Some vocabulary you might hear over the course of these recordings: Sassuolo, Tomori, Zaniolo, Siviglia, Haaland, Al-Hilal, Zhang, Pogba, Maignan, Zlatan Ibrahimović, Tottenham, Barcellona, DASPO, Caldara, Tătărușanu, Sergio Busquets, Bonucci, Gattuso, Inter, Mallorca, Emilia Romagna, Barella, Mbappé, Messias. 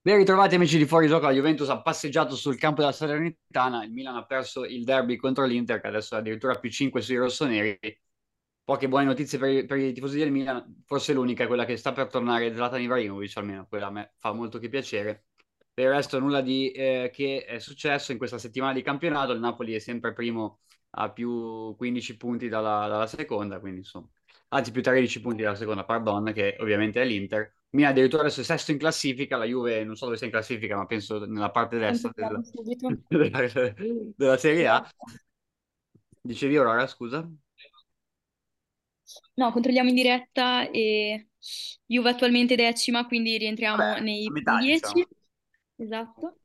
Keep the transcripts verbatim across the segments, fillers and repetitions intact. Ben ritrovati amici di Fuori Gioco. La Juventus ha passeggiato sul campo della Salernitana, il Milan ha perso il derby contro l'Inter, che adesso è addirittura più cinque sui rossoneri. Poche buone notizie per i, per i tifosi del Milan, forse l'unica è quella che sta per tornare Zlatan Ibrahimović, almeno quella a me fa molto che piacere. Per il resto nulla di eh, che è successo in questa settimana di campionato. Il Napoli è sempre primo a più quindici punti dalla, dalla seconda, quindi insomma, anzi più tredici punti dalla seconda, pardon, che ovviamente è l'Inter. Milan addirittura adesso è sesto in classifica, la Juve non so dove sia in classifica, ma penso nella parte destra della, della, della Serie A. Dicevi Aurora, scusa? No, controlliamo in diretta e Juve attualmente decima, quindi rientriamo Vabbè, nei dieci. Diciamo. Esatto.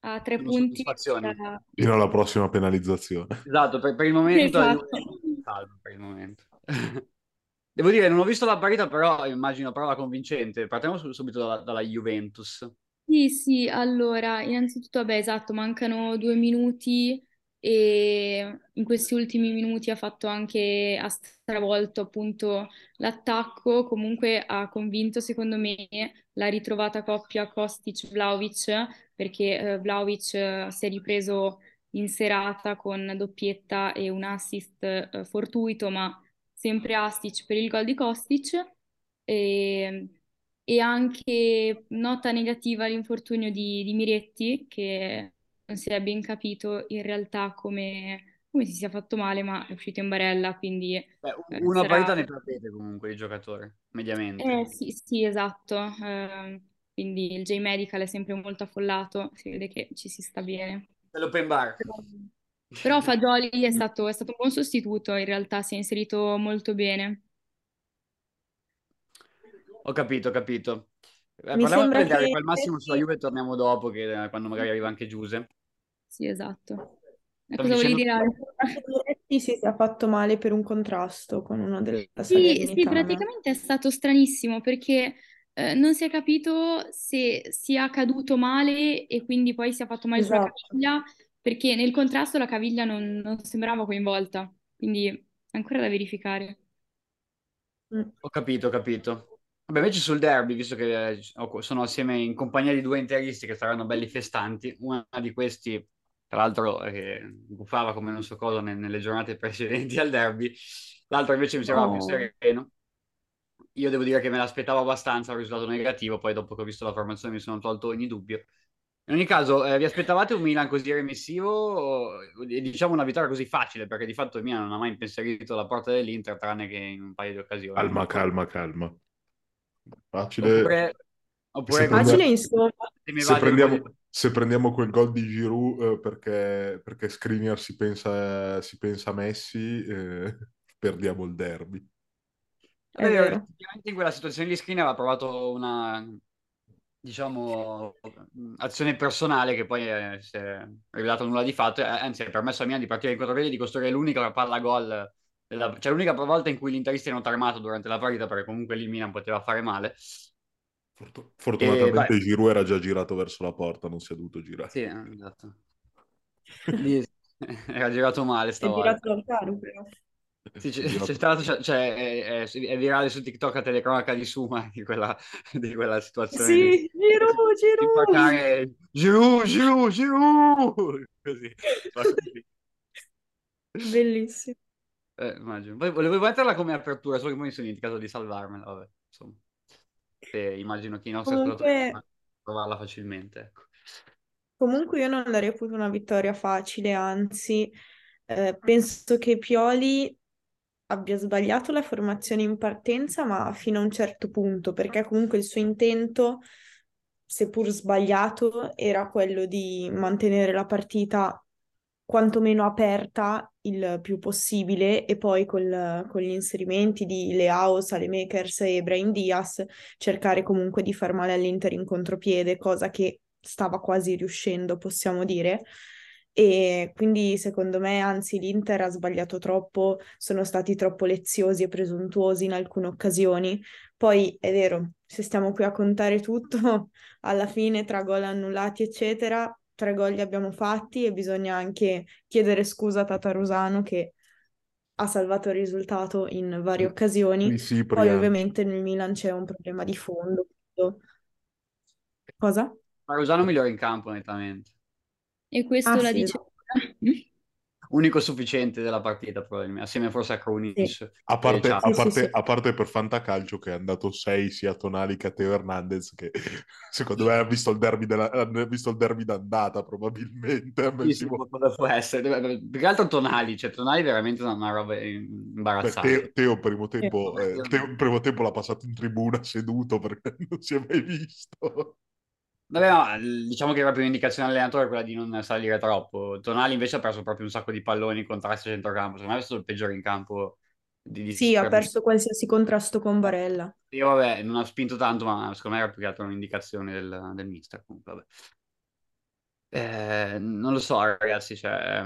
A tre Sono punti. Da... Fino alla prossima penalizzazione. Esatto, per, per il momento... Esatto. Juve... Salvo per il momento. Devo dire, non ho visto la partita, però immagino prova convincente. Partiamo subito dalla, dalla Juventus. Sì, sì, allora, innanzitutto, vabbè, esatto, mancano due minuti e in questi ultimi minuti ha fatto anche, ha stravolto appunto l'attacco. Comunque ha convinto, secondo me, la ritrovata coppia Kostić-Vlahović, perché eh, Vlahović si è ripreso in serata con doppietta e un assist eh, fortuito, ma... sempre Kostić per il gol di Kostić e, e anche nota negativa l'infortunio di, di Miretti, che non si è ben capito in realtà come, come si sia fatto male, ma è uscito in Barella, quindi... Beh, una sarà... partita ne perdete comunque il giocatore, mediamente. Eh, sì, sì, esatto, uh, quindi il J-Medical è sempre molto affollato, si vede che ci si sta bene. È l'open bar. Però Fagioli è stato, è stato un buon sostituto, in realtà si è inserito molto bene. Ho capito, ho capito. Eh, Mi sembra di che... Al massimo sulla Juve torniamo dopo, che, quando magari arriva anche Giuse. Sì, esatto. Ma cosa volevi dire? Sì, si è fatto male per un contrasto con uno delle Salernitana. Sì, sì, praticamente è stato stranissimo, perché eh, non si è capito se sia caduto male e quindi poi si è fatto male, esatto, sulla caviglia, perché nel contrasto la caviglia non, non sembrava coinvolta, quindi ancora da verificare. Ho capito, ho capito. Vabbè, invece sul derby, visto che sono assieme in compagnia di due interisti che saranno belli festanti, una di questi, tra l'altro, che buffava come non so cosa nelle, nelle giornate precedenti al derby, l'altro invece mi sembrava oh. più sereno. Io devo dire che me l'aspettavo abbastanza, il risultato negativo, poi dopo che ho visto la formazione mi sono tolto ogni dubbio. In ogni caso, eh, vi aspettavate un Milan così remissivo e diciamo una vittoria così facile, perché di fatto il Milan non ha mai impensierito la porta dell'Inter, tranne che in un paio di occasioni. Calma, calma, calma. Facile. Oppure, oppure facile, insomma. Se, se, prendiamo, se prendiamo quel gol di Giroud eh, perché, perché Škriniar si pensa, si pensa a Messi, eh, perdiamo il derby. Eh, in quella situazione di Škriniar aveva provato una... diciamo, azione personale che poi è, si è rivelata nulla di fatto, anzi ha permesso a Milan di partire in contropiede e di costruire l'unica palla gol, della... cioè l'unica volta in cui gli interisti hanno tarmato durante la partita, perché comunque lì Milan poteva fare male. Fortu- fortunatamente e, Giroud era già girato verso la porta, non si è dovuto girare. Sì, esatto. Era girato male stavolta. Sì, c'è, c'è stato, c'è, c'è, è, è virale su TikTok la telecronaca di Suma di quella, di quella situazione. Sì, Giroud, Giroud, Giroud, Giroud, così. Bellissimo. Eh, immagino. Volevo metterla come apertura, solo che poi mi sono indicato di salvarmela. Vabbè, insomma. E immagino chi non si Comunque... è trovarla facilmente. Ecco. Comunque io non la reputo una vittoria facile, anzi eh, penso che Pioli abbia sbagliato la formazione in partenza, ma fino a un certo punto, perché comunque il suo intento, seppur sbagliato, era quello di mantenere la partita quantomeno aperta il più possibile e poi col, con gli inserimenti di Leao, Saelemaekers e Brahim Díaz cercare comunque di far male all'Inter in contropiede, cosa che stava quasi riuscendo, possiamo dire. E quindi secondo me, anzi, l'Inter ha sbagliato troppo, sono stati troppo leziosi e presuntuosi in alcune occasioni. Poi è vero, se stiamo qui a contare tutto, alla fine tra gol annullati eccetera, tre gol li abbiamo fatti e bisogna anche chiedere scusa a Tătărușanu che ha salvato il risultato in varie occasioni. Sì, poi ovviamente nel Milan c'è un problema di fondo. Cosa? Tătărușanu migliore in campo nettamente. E questo ah, la sì, dice unico sufficiente della partita probabilmente, assieme forse a Kronis. Sì. A parte, a, parte, sì, sì, a parte per Fantacalcio che è andato sei sia Tonali che a Teo Hernandez, che secondo me ha visto il derby, della, ha visto il derby d'andata probabilmente. Sì, sì, può essere. Più che altro Tonali, cioè Tonali è veramente una roba imbarazzante. Beh, Teo, Teo, primo tempo, eh, Teo primo tempo l'ha passato in tribuna seduto perché non si è mai visto. Vabbè, no, diciamo che era più un'indicazione all'allenatore quella di non salire troppo. Tonali invece ha perso proprio un sacco di palloni, contrasti a centrocampo. Secondo me è stato il peggiore in campo. Di, di sì, ha perso qualsiasi contrasto con Barella. Sì, vabbè, non ha spinto tanto, ma secondo me era più che altro un'indicazione del, del mister. Comunque, vabbè. Eh, non lo so, ragazzi, cioè...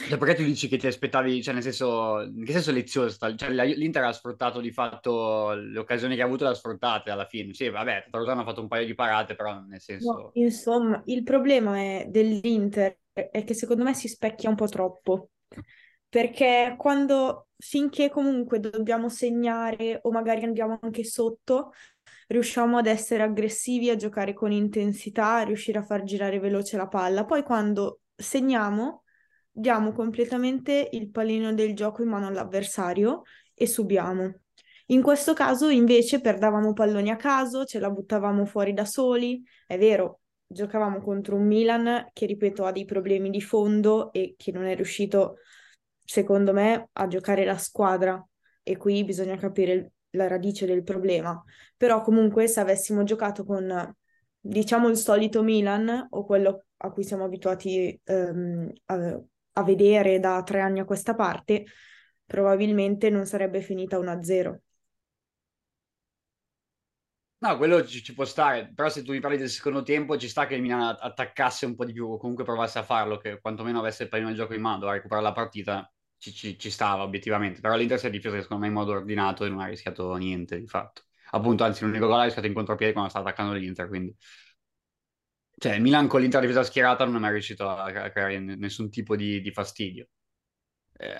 Cioè, perché tu dici che ti aspettavi, cioè nel senso, in che senso lezioso? Cioè, l'Inter ha sfruttato di fatto le occasioni che ha avuto, le ha sfruttate alla fine. Sì, vabbè, Tătărușanu ha fatto un paio di parate, però nel senso... No, insomma, il problema è dell'Inter è che secondo me si specchia un po' troppo, perché quando, finché comunque dobbiamo segnare o magari andiamo anche sotto, riusciamo ad essere aggressivi, a giocare con intensità, a riuscire a far girare veloce la palla. Poi quando segniamo... diamo completamente il pallino del gioco in mano all'avversario e subiamo. In questo caso invece perdavamo palloni a caso, ce la buttavamo fuori da soli. È vero, giocavamo contro un Milan che, ripeto, ha dei problemi di fondo e che non è riuscito, secondo me, a giocare la squadra. E qui bisogna capire la radice del problema. Però comunque se avessimo giocato con, diciamo, il solito Milan o quello a cui siamo abituati ehm, a a vedere da tre anni a questa parte, probabilmente non sarebbe finita uno a zero. No, quello ci, ci può stare, però se tu mi parli del secondo tempo ci sta che il Milan attaccasse un po' di più, comunque provasse a farlo, che quantomeno avesse il pallino del gioco in mano, a recuperare la partita ci, ci, ci stava obiettivamente, però l'Inter si è difesa secondo me in modo ordinato e non ha rischiato niente di fatto. Appunto, anzi l'unico gol ha rischiato in contropiede quando sta attaccando l'Inter, quindi... Cioè, il Milan con l'Inter difesa schierata non è mai riuscito a creare nessun tipo di, di fastidio. Eh,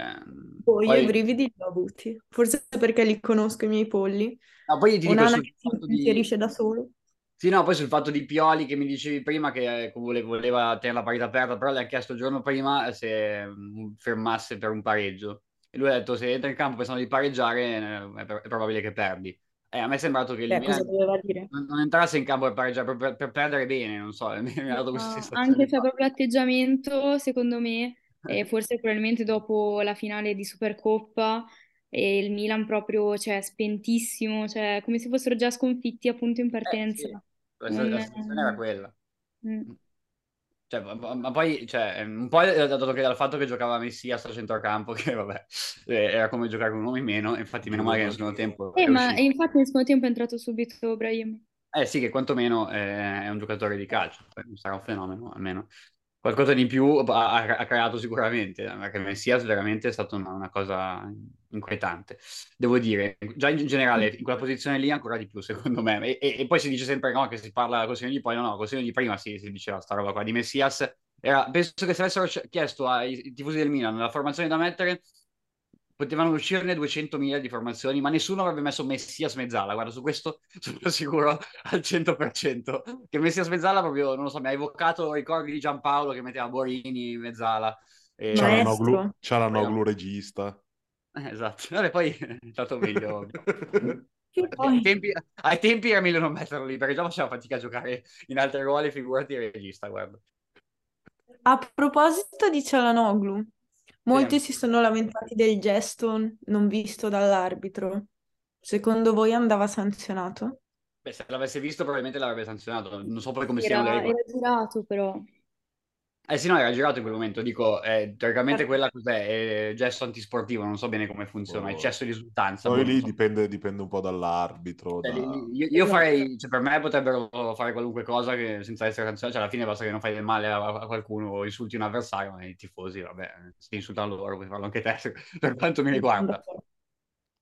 poi, poi i brividi li ho avuti, forse perché li conosco i miei polli. Ah, poi ti dico sul fatto di... inserisce da solo. Sì, no, poi sul fatto di Pioli che mi dicevi prima che voleva tenere la partita aperta, però le ha chiesto il giorno prima se fermasse per un pareggio. E lui ha detto, se entra in campo pensando di pareggiare è probabile che perdi. Eh, a me è sembrato che Beh, il Milan non, non entrasse in campo per pareggiare, per, per perdere bene, non so, mi ha dato questa sensazione. Anche se proprio l'atteggiamento, secondo me, eh, forse probabilmente dopo la finale di Supercoppa, eh, il Milan proprio, cioè, spentissimo, cioè, come se fossero già sconfitti appunto in partenza. Eh, sì. non... La situazione era quella. Mm. Cioè, ma, ma poi, cioè, un po' dato che dal fatto che giocava Messias a centrocampo, che vabbè, era come giocare con un uomo in meno, infatti meno male che nel secondo tempo... Eh, ma infatti nel secondo tempo è entrato subito Brahim. Eh sì, che quantomeno eh, è un giocatore di calcio, sarà un fenomeno, almeno. Qualcosa di più ha, ha creato sicuramente, perché Messias veramente è stata una, una cosa inquietante, devo dire. Già in generale, in quella posizione lì ancora di più, secondo me. E, e, e poi si dice sempre no, che si parla della questione di poi, no, no, la questione di prima si, si diceva sta roba qua di Messias. Era, penso che se avessero chiesto ai tifosi del Milan la formazione da mettere, potevano uscirne duecentomila di formazioni, ma nessuno avrebbe messo Messias mezzala. Guarda, su questo sono sicuro al cento per cento che Messias mezzala proprio, non lo so, mi ha evocato ricordi di Giampaolo che metteva Borini mezzala. E... Çalhanoğlu, Çalhanoğlu regista. Eh, esatto, vabbè, poi è stato meglio. ai, tempi, ai tempi era meglio non metterlo lì, perché già faceva fatica a giocare in altre ruoli, figurati il regista, guarda. A proposito di Çalhanoğlu, molti si sono lamentati del gesto non visto dall'arbitro. Secondo voi andava sanzionato? Beh, se l'avesse visto probabilmente l'avrebbe sanzionato. Non so poi come siano le regole. Era girato però. Eh sì, no, era girato in quel momento. Dico, eh, teoricamente quella cos'è? È gesto antisportivo, non so bene come funziona. Oh. Eccesso di risultanza. Poi lì so. dipende, dipende un po' dall'arbitro. Cioè, da... Io, io farei, cioè, per me potrebbero fare qualunque cosa che, senza essere sanzionato. Cioè alla fine basta che non fai del male a, a qualcuno o insulti un avversario, ma i tifosi, vabbè, se insultano loro puoi farlo anche te, per quanto mi riguarda.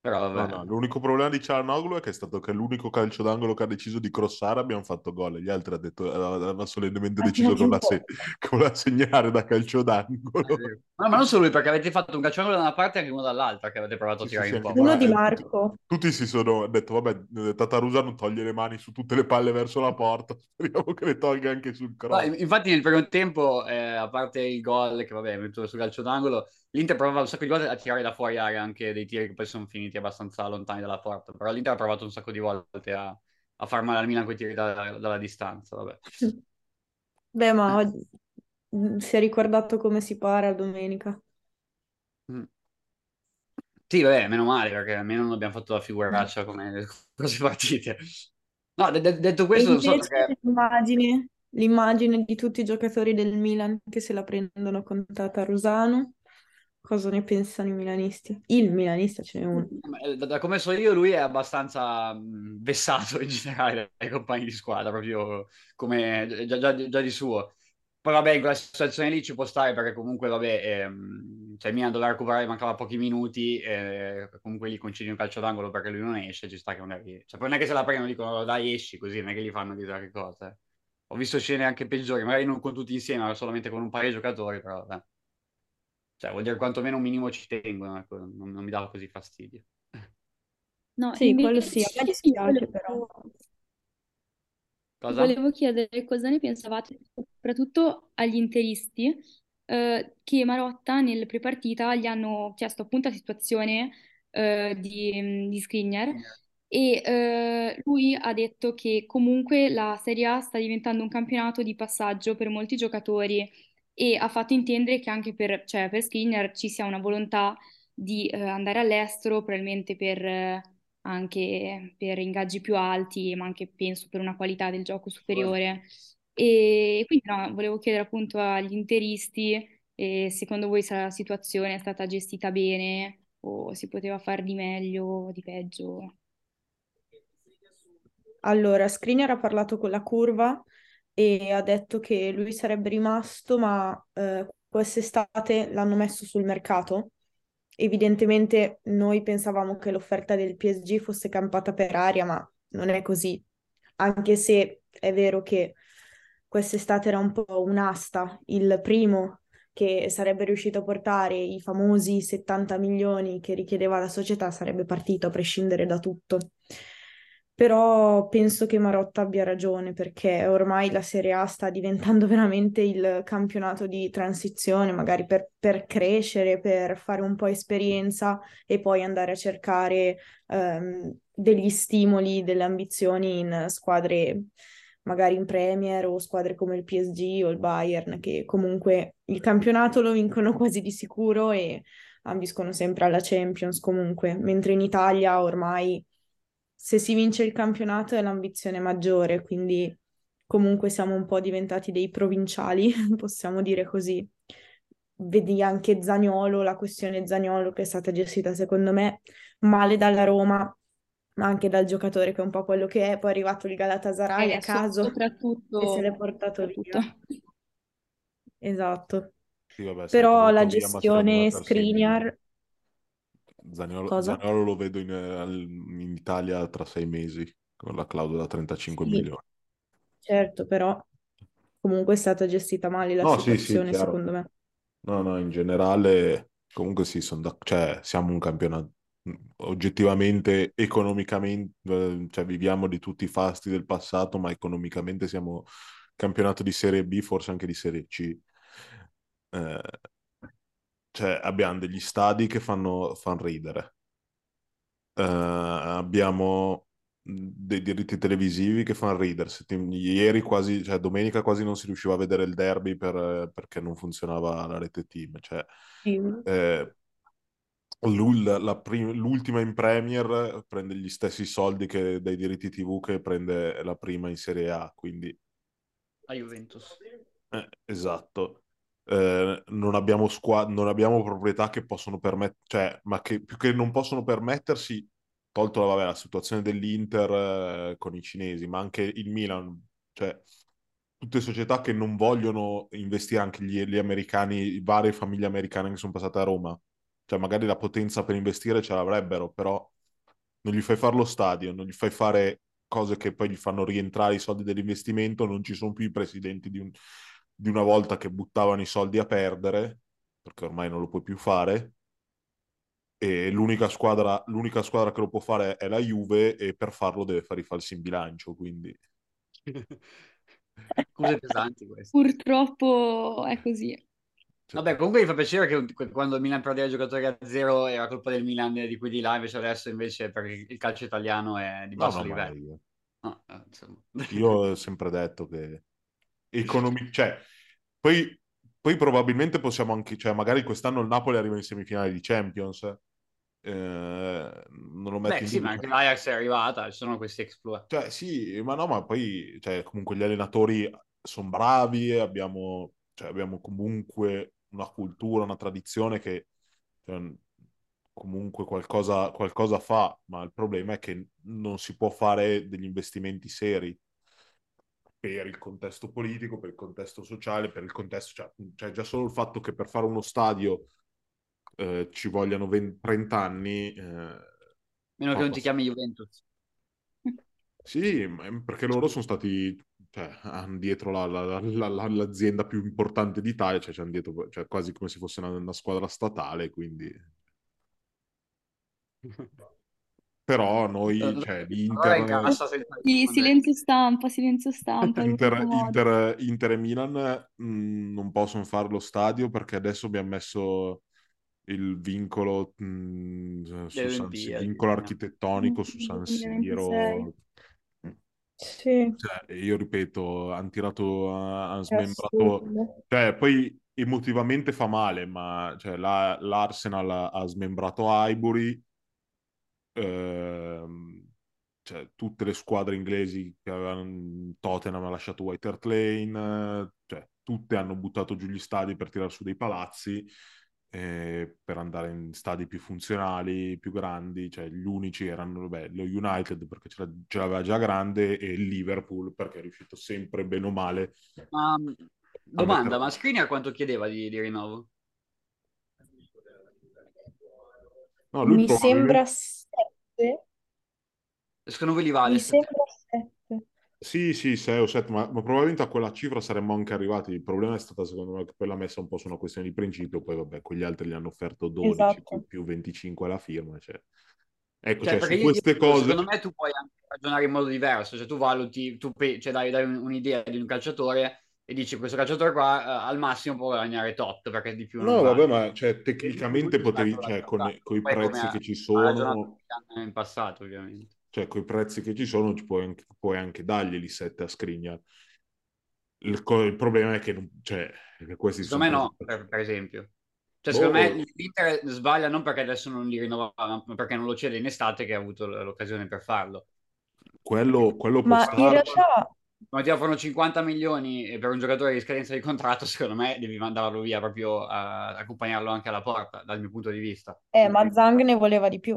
Però vabbè. No, no, l'unico problema di Çalhanoğlu è che è stato che l'unico calcio d'angolo che ha deciso di crossare abbiamo fatto gol, gli altri ha detto aveva solennemente deciso con la, se- con la segnare da calcio d'angolo. No, ma non solo lui, perché avete fatto un calcio d'angolo da una parte e uno dall'altra che avete provato sì, a tirare sì, un po'. Uno di Marco. Tutti si sono detto vabbè, Tătărușanu toglie le mani su tutte le palle verso la porta, speriamo che le tolga anche sul cross. No, infatti nel primo tempo, eh, a parte il gol che vabbè è venuto sul calcio d'angolo, l'Inter provava un sacco di volte a tirare da fuori area anche dei tiri che poi sono finiti abbastanza lontani dalla porta, però l'Inter ha provato un sacco di volte a, a far male al Milan quei tiri da, da, dalla distanza, vabbè. Beh, ma oggi si è ricordato come si pare a domenica. Mm. Sì, vabbè, meno male, perché almeno non abbiamo fatto la figuraccia come le cose partite. No, de- de- detto questo, non so perché... l'immagine, l'immagine di tutti i giocatori del Milan che se la prendono con Tătărușanu. Cosa ne pensano i milanisti? Il milanista ce n'è uno. Da, da come so io, lui è abbastanza mh, vessato in generale dai compagni di squadra, proprio come già, già, già di suo. Poi vabbè, in quella situazione lì ci può stare, perché comunque vabbè, ehm, cioè Milan doveva recuperare, mancava pochi minuti, eh, comunque gli concedi un calcio d'angolo perché lui non esce, ci sta che magari... Cioè, poi non è che se la prendono dicono dai esci, così non è che gli fanno dire che cosa. Eh. Ho visto scene anche peggiori, magari non con tutti insieme, ma solamente con un paio di giocatori, però vabbè. Cioè, vuol dire quantomeno un minimo ci tengo, non, non mi dava così fastidio. No, sì, quello sì, a me dispiace però. Cosa? Volevo chiedere cosa ne pensavate, soprattutto agli interisti, eh, che Marotta nel prepartita gli hanno chiesto appunto la situazione eh, di, di Škriniar e eh, lui ha detto che comunque la Serie A sta diventando un campionato di passaggio per molti giocatori, e ha fatto intendere che anche per, cioè, per Škriniar ci sia una volontà di eh, andare all'estero, probabilmente per, eh, anche per ingaggi più alti, ma anche penso per una qualità del gioco superiore. E quindi no, volevo chiedere appunto agli interisti eh, secondo voi la situazione è stata gestita bene o si poteva far di meglio o di peggio? Allora, Škriniar ha parlato con la curva e ha detto che lui sarebbe rimasto, ma eh, quest'estate l'hanno messo sul mercato. Evidentemente noi pensavamo che l'offerta del P S G fosse campata per aria, ma non è così. Anche se è vero che quest'estate era un po' un'asta, il primo che sarebbe riuscito a portare i famosi settanta milioni che richiedeva la società sarebbe partito a prescindere da tutto. Però penso che Marotta abbia ragione, perché ormai la Serie A sta diventando veramente il campionato di transizione, magari per, per crescere, per fare un po' esperienza e poi andare a cercare ehm, degli stimoli, delle ambizioni in squadre magari in Premier o squadre come il P S G o il Bayern, che comunque il campionato lo vincono quasi di sicuro e ambiscono sempre alla Champions comunque, mentre in Italia ormai... se si vince il campionato è l'ambizione maggiore, quindi comunque siamo un po' diventati dei provinciali, possiamo dire così. Vedi anche Zaniolo, la questione Zaniolo che è stata gestita secondo me male dalla Roma, ma anche dal giocatore che è un po' quello che è, poi è arrivato il Galatasaray eh, a caso soprattutto... e se l'è portato via. Esatto. Sì, vabbè, però la gestione Škriniar... Zaniolo, Zaniolo lo vedo in, in Italia tra sei mesi con la clausola da trentacinque milioni. Certo, però comunque è stata gestita male la no, situazione sì, sì, secondo me. No, no, in generale comunque sì, sono da, cioè, siamo un campionato oggettivamente, economicamente, cioè viviamo di tutti i fasti del passato, ma economicamente siamo campionato di Serie B, forse anche di Serie C. Eh, Cioè, abbiamo degli stadi che fanno, fanno ridere, uh, abbiamo dei diritti televisivi che fanno ridere. Settim- ieri quasi, cioè domenica quasi non si riusciva a vedere il derby per, perché non funzionava la rete team. Cioè, sì. eh, l'ul- la prim- l'ultima in Premier prende gli stessi soldi che dai diritti tivù che prende la prima in Serie A, quindi... La Juventus. Eh, esatto. Eh, non abbiamo squad- non abbiamo proprietà che possono permettere, cioè, ma che più che non possono permettersi, tolto vabbè, la situazione dell'Inter eh, con i cinesi, ma anche il Milan, cioè tutte società che non vogliono investire, anche gli, gli americani, varie famiglie americane che sono passate a Roma, Cioè magari la potenza per investire ce l'avrebbero, però non gli fai fare lo stadio, non gli fai fare cose che poi gli fanno rientrare i soldi dell'investimento, non ci sono più i presidenti di, un, di una volta che buttavano i soldi a perdere, perché ormai non lo puoi più fare, e l'unica squadra, l'unica squadra che lo può fare è la Juve, e per farlo deve fare i falsi in bilancio, quindi... Scuse pesanti queste. Purtroppo è così. Cioè. Vabbè, comunque mi fa piacere che quando il Milan perdeva i giocatori a zero era colpa del Milan di qui di là, invece adesso invece perché il calcio italiano è di basso no, no, livello. No, io ho sempre detto che economic... cioè, poi, poi probabilmente possiamo anche, cioè magari quest'anno il Napoli arriva in semifinale di Champions, eh, non lo metto Beh, in sì, ma anche l'Ajax è arrivata, ci sono questi exploit. Cioè sì, ma no, ma poi cioè, comunque gli allenatori sono bravi, abbiamo, cioè, abbiamo comunque una cultura, una tradizione che cioè, comunque qualcosa, qualcosa fa, ma il problema è che non si può fare degli investimenti seri per il contesto politico, per il contesto sociale, per il contesto... Cioè, cioè già solo il fatto che per fare uno stadio eh, ci vogliano venti, trenta anni... Eh, meno che non ti chiami Juventus. Sì, perché loro sono stati... Cioè, hanno dietro la, la, la, la, l'azienda più importante d'Italia, cioè, hanno dietro, cioè quasi come se fosse una, una squadra statale, quindi... Però noi, cioè, l'Inter... Sì, silenzio stampa, silenzio stampa. Inter, Inter, Inter e Milan mh, non possono fare lo stadio perché adesso abbiamo messo il vincolo, mh, su San, vincolo architettonico su San Siro... Sì. Cioè, io ripeto, hanno tirato, hanno smembrato, cioè poi emotivamente fa male, ma cioè, la, l'Arsenal ha, ha smembrato Highbury, eh, cioè, tutte le squadre inglesi che avevano, Tottenham ha lasciato White Hart Lane, cioè, tutte hanno buttato giù gli stadi per tirare su dei palazzi, eh, per andare in stadi più funzionali, più grandi, cioè gli unici erano beh, lo United perché ce, la, ce l'aveva già grande, e il Liverpool perché è riuscito sempre bene o male. Um, domanda, mettere... ma Škriniar quanto chiedeva di, di rinnovo? No, lui mi proprio... sembra sette. Secondo voi li vale? Mi sette. Sembra sette. Sì, sì, sei o sette, ma, ma probabilmente a quella cifra saremmo anche arrivati. Il problema è stata, secondo me, quella messa un po' su una questione di principio, poi vabbè, quegli altri gli hanno offerto dodici, esatto, più venticinque alla firma, cioè. Ecco, cioè, cioè su queste dico, cose... Secondo me tu puoi anche ragionare in modo diverso, cioè tu valuti, tu pe- cioè dai, dai un'idea di un calciatore e dici questo calciatore qua eh, al massimo può guadagnare tot, perché di più non no, vale. Vabbè, ma cioè, tecnicamente potevi, cioè, con, con i prezzi che ci sono... In passato, ovviamente. Cioè, coi prezzi che ci sono, ci puoi, anche, puoi anche dargli li sette a Škriniar. Il, il problema è che non, cioè, questi secondo sono... me no, per, per esempio. Cioè, boh. Secondo me l'Inter sbaglia non perché adesso non li rinnova, ma perché non lo cede in estate che ha avuto l'occasione per farlo. Quello, quello può ma stare... in realtà... Quando ti offrono cinquanta milioni per un giocatore di scadenza di contratto, secondo me devi mandarlo via proprio a, a accompagnarlo anche alla porta, dal mio punto di vista. Eh, ma Zhang ne voleva di più.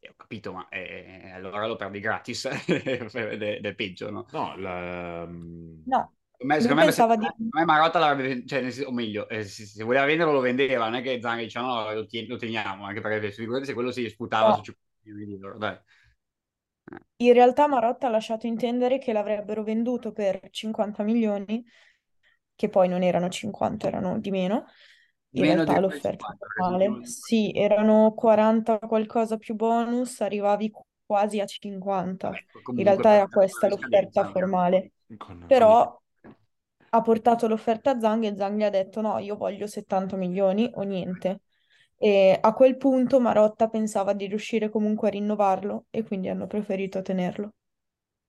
Ho capito, ma eh, allora lo perdi gratis ed è, è peggio, no? No, la... no. Me, secondo me, se, di... me Marotta l'avrebbe, cioè, o meglio, eh, se, se voleva venderlo lo vendeva, non è che Zhang diceva no, lo, lo teniamo, anche perché se quello si disputava no. su cinquanta milioni di loro, dai. Eh. In realtà Marotta ha lasciato intendere che l'avrebbero venduto per cinquanta milioni, che poi non erano cinquanta, erano di meno. In meno realtà l'offerta totale, sì, erano quaranta qualcosa più bonus, arrivavi quasi a cinquanta. Ecco, in realtà era questa l'offerta formale. Con... Però ha portato l'offerta a Zhang e Zhang gli ha detto no, io voglio settanta milioni o niente. E a quel punto Marotta pensava di riuscire comunque a rinnovarlo e quindi hanno preferito tenerlo.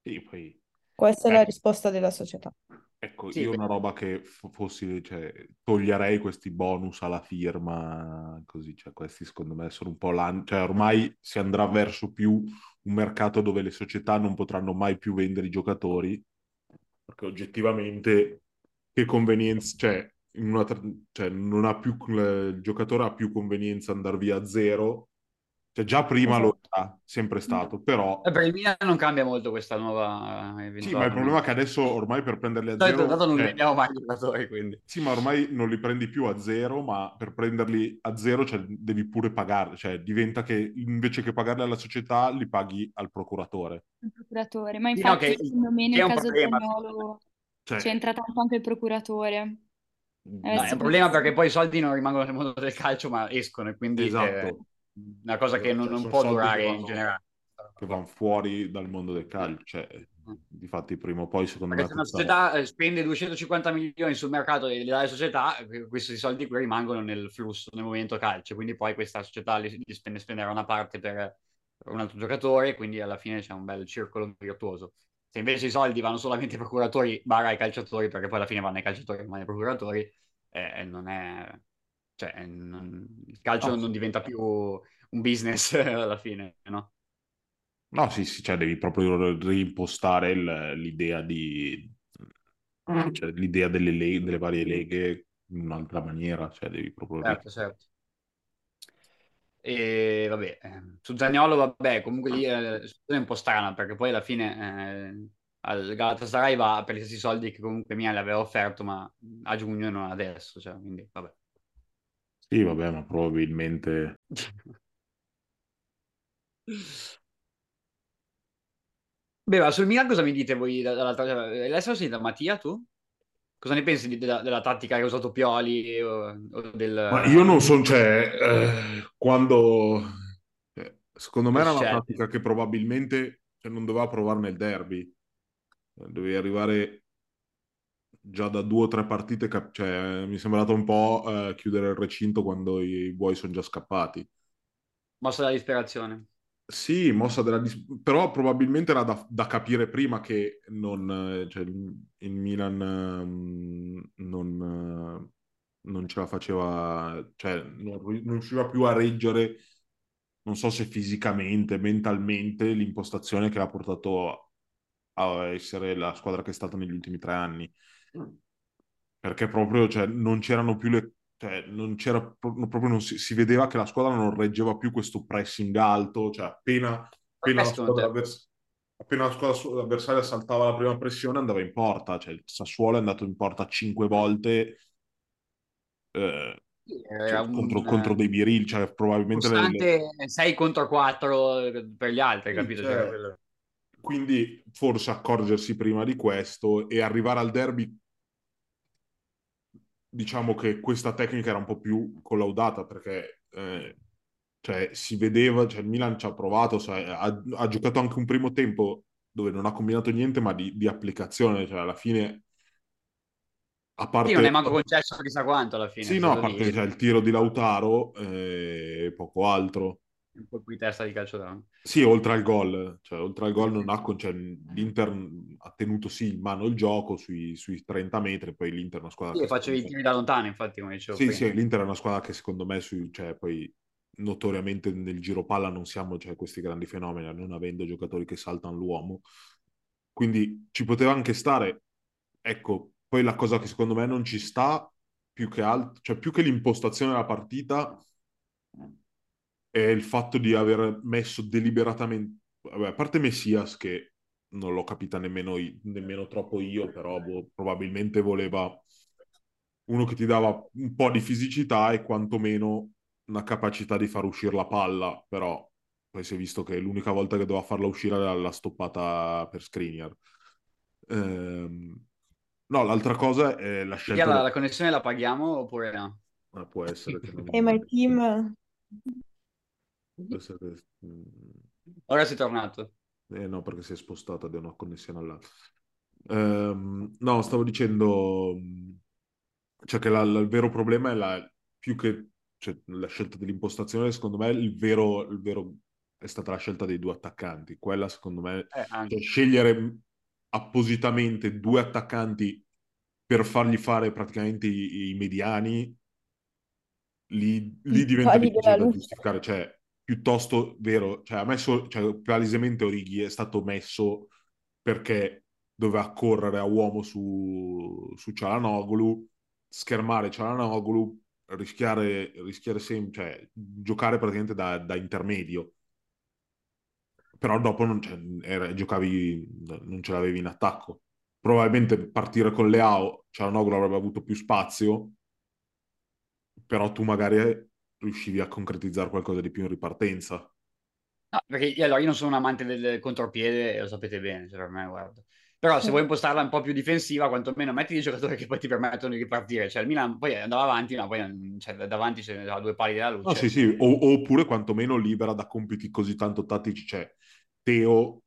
Sì, poi... Questa eh. è la risposta della società. Ecco, sì, io una roba che f- fossi, cioè, toglierei questi bonus alla firma, così, cioè, questi secondo me sono un po' l'an... Cioè, ormai si andrà verso più un mercato dove le società non potranno mai più vendere i giocatori, perché oggettivamente che convenienza, cioè, in una tra... cioè non ha più, il giocatore ha più convenienza andar via a zero, Cioè, già prima lo era sempre stato, però... Eh, per il Milan non cambia molto questa nuova... eventuale. Sì, ma il problema è che adesso ormai per prenderli a zero... Dato, dato non li prendiamo mai giocatori, quindi... Sì, ma ormai non li prendi più a zero, ma per prenderli a zero, cioè, devi pure pagarli. Cioè, diventa che invece che pagarli alla società, li paghi al procuratore. Al procuratore, ma infatti, no, che, secondo me, nel caso di Zaniolo cioè... c'entra tanto anche il procuratore. Eh, no, è un problema perché poi i soldi non rimangono nel mondo del calcio, ma escono, e quindi... Esatto. Eh... una cosa che non, cioè, non può durare, che vanno, in generale, che vanno fuori dal mondo del calcio, cioè, mm. difatti prima o poi secondo perché me se una società sarà... spende duecentocinquanta milioni sul mercato e le dà alle società, questi soldi qui rimangono nel flusso, nel movimento calcio, quindi poi questa società li, li spende, spenderà una parte per un altro giocatore, quindi alla fine c'è un bel circolo virtuoso. Se invece i soldi vanno solamente ai procuratori barra ai calciatori, perché poi alla fine vanno ai calciatori ma ai procuratori, eh, non è... Cioè, non... il calcio no, non diventa più un business alla fine, no? No, sì, sì, cioè devi proprio reimpostare l'idea di... Cioè, l'idea delle, le... delle varie leghe in un'altra maniera, cioè devi proprio... Certo, certo. E vabbè, su Zaniolo, vabbè, comunque lì è un po' strana, perché poi alla fine... Eh... al Galatasaray va per gli stessi soldi che comunque Milan le aveva offerto, ma a giugno e non adesso, cioè, quindi vabbè. Sì, vabbè, ma probabilmente... Beh, ma sul Milan cosa mi dite voi? L'essere sentita, Mattia, tu? Cosa ne pensi di, della, della tattica che ha usato Pioli? O, o del... Ma io non so, cioè, eh, quando... Cioè, secondo me era una tattica che probabilmente cioè, non doveva provare nel derby. Dovevi arrivare... già da due o tre partite, cap- cioè, mi è sembrato un po' eh, chiudere il recinto quando i buoi sono già scappati. Mossa della disperazione. Sì, mossa della dis- però probabilmente era da, da capire prima che non, cioè, il Milan non, non ce la faceva, cioè non, non riusciva più a reggere, non so se fisicamente, mentalmente, l'impostazione che l'ha portato a essere la squadra che è stata negli ultimi tre anni. Perché proprio cioè, non c'erano più le cioè, non c'era proprio non si, si vedeva che la squadra non reggeva più questo pressing alto, cioè appena, appena, la, squadra avvers- appena la squadra avversaria saltava la prima pressione andava in porta, cioè il Sassuolo è andato in porta cinque volte eh, cioè, un, contro, eh, contro dei Biril, cioè probabilmente le, le... sei contro quattro per gli altri, capito? Cioè, cioè... Quindi forse accorgersi prima di questo e arrivare al derby, diciamo che questa tecnica era un po' più collaudata perché eh, cioè, si vedeva, cioè, il Milan ci ha provato, cioè, ha, ha giocato anche un primo tempo dove non ha combinato niente ma di, di applicazione, cioè alla fine... A parte... Sì, non è manco concesso chissà quanto alla fine. Sì, no, a parte cioè, il tiro di Lautaro e eh, poco altro. Un po' più testa di calcio da... Sì, oltre al gol, cioè oltre al gol non ha con... cioè, l'Inter ha tenuto sì in mano il gioco sui, sui trenta metri, poi l'Inter è una squadra sì, che facevi i tiri da lontano, infatti come dicevo sì, prima. Sì, l'Inter è una squadra che secondo me sui, cioè, poi notoriamente nel giro palla non siamo cioè, questi grandi fenomeni, non avendo giocatori che saltano l'uomo, quindi ci poteva anche stare. Ecco, poi la cosa che secondo me non ci sta più che altro, cioè più che l'impostazione della partita è il fatto di aver messo deliberatamente, vabbè, a parte Messias che non l'ho capita nemmeno, io, nemmeno troppo io, però boh, probabilmente voleva uno che ti dava un po' di fisicità e quantomeno una capacità di far uscire la palla, però poi si è visto che l'unica volta che doveva farla uscire era la stoppata per Škriniar. Ehm... No, l'altra cosa è la scelta... La, la connessione la paghiamo oppure no? Ah, può essere. Che non... E my team... Ora sei tornato. Eh no, perché si è spostata da una connessione all'altra. Um, no, stavo dicendo cioè che la, la, il vero problema è la più che cioè, la scelta dell'impostazione, secondo me il vero, il vero è stata la scelta dei due attaccanti. Quella secondo me eh, cioè, scegliere appositamente due attaccanti per fargli fare praticamente i, i mediani lì, lì diventa difficile da giustificare, cioè piuttosto vero, cioè ha messo, cioè, palesemente Origi è stato messo perché doveva correre a uomo su, su Çalhanoğlu, schermare Çalhanoğlu, rischiare, rischiare sempre, cioè giocare praticamente da, da intermedio, però dopo non, era, giocavi, non ce l'avevi in attacco. Probabilmente partire con Leao, Çalhanoğlu avrebbe avuto più spazio, però tu magari riuscivi a concretizzare qualcosa di più in ripartenza. No, perché allora io non sono un amante del contropiede, lo sapete bene, cioè per me, guarda. Però se vuoi impostarla un po' più difensiva, quantomeno metti dei giocatori che poi ti permettono di ripartire. Cioè il Milan poi andava avanti, ma no, poi cioè, davanti c'erano due pali della luce. No, sì, sì. O, oppure quantomeno libera da compiti così tanto tattici. Cioè Teo,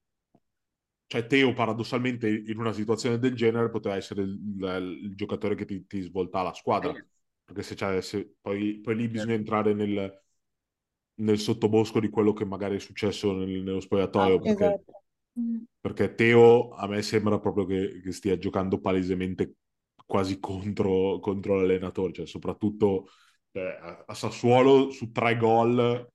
cioè Teo paradossalmente in una situazione del genere poteva essere il, il, il giocatore che ti, ti svolta la squadra. Sì. Perché se c'è, se, poi, poi lì bisogna entrare nel, nel sottobosco di quello che magari è successo nel, nello spogliatoio. Ah, perché... Esatto. Perché Teo a me sembra proprio che, che stia giocando palesemente quasi contro, contro l'allenatore, cioè soprattutto eh, a Sassuolo su tre gol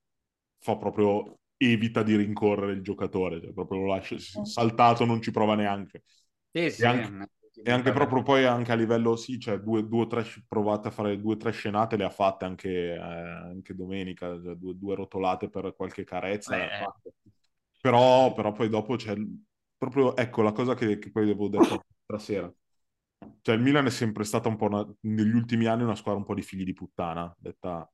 fa proprio, evita di rincorrere il giocatore, cioè proprio lo lascia saltato, non ci prova neanche. Sì, sì, e anche, una... e anche proprio poi anche a livello sì, cioè due o tre provate a fare due o tre scenate le ha fatte anche, eh, anche domenica, cioè due, due rotolate per qualche carezza. Beh, le ha fatte. Però, però poi dopo c'è proprio, ecco, la cosa che, che poi devo dire l'altra sera. Cioè il Milan è sempre stata un po' una, negli ultimi anni una squadra un po' di figli di puttana, detta,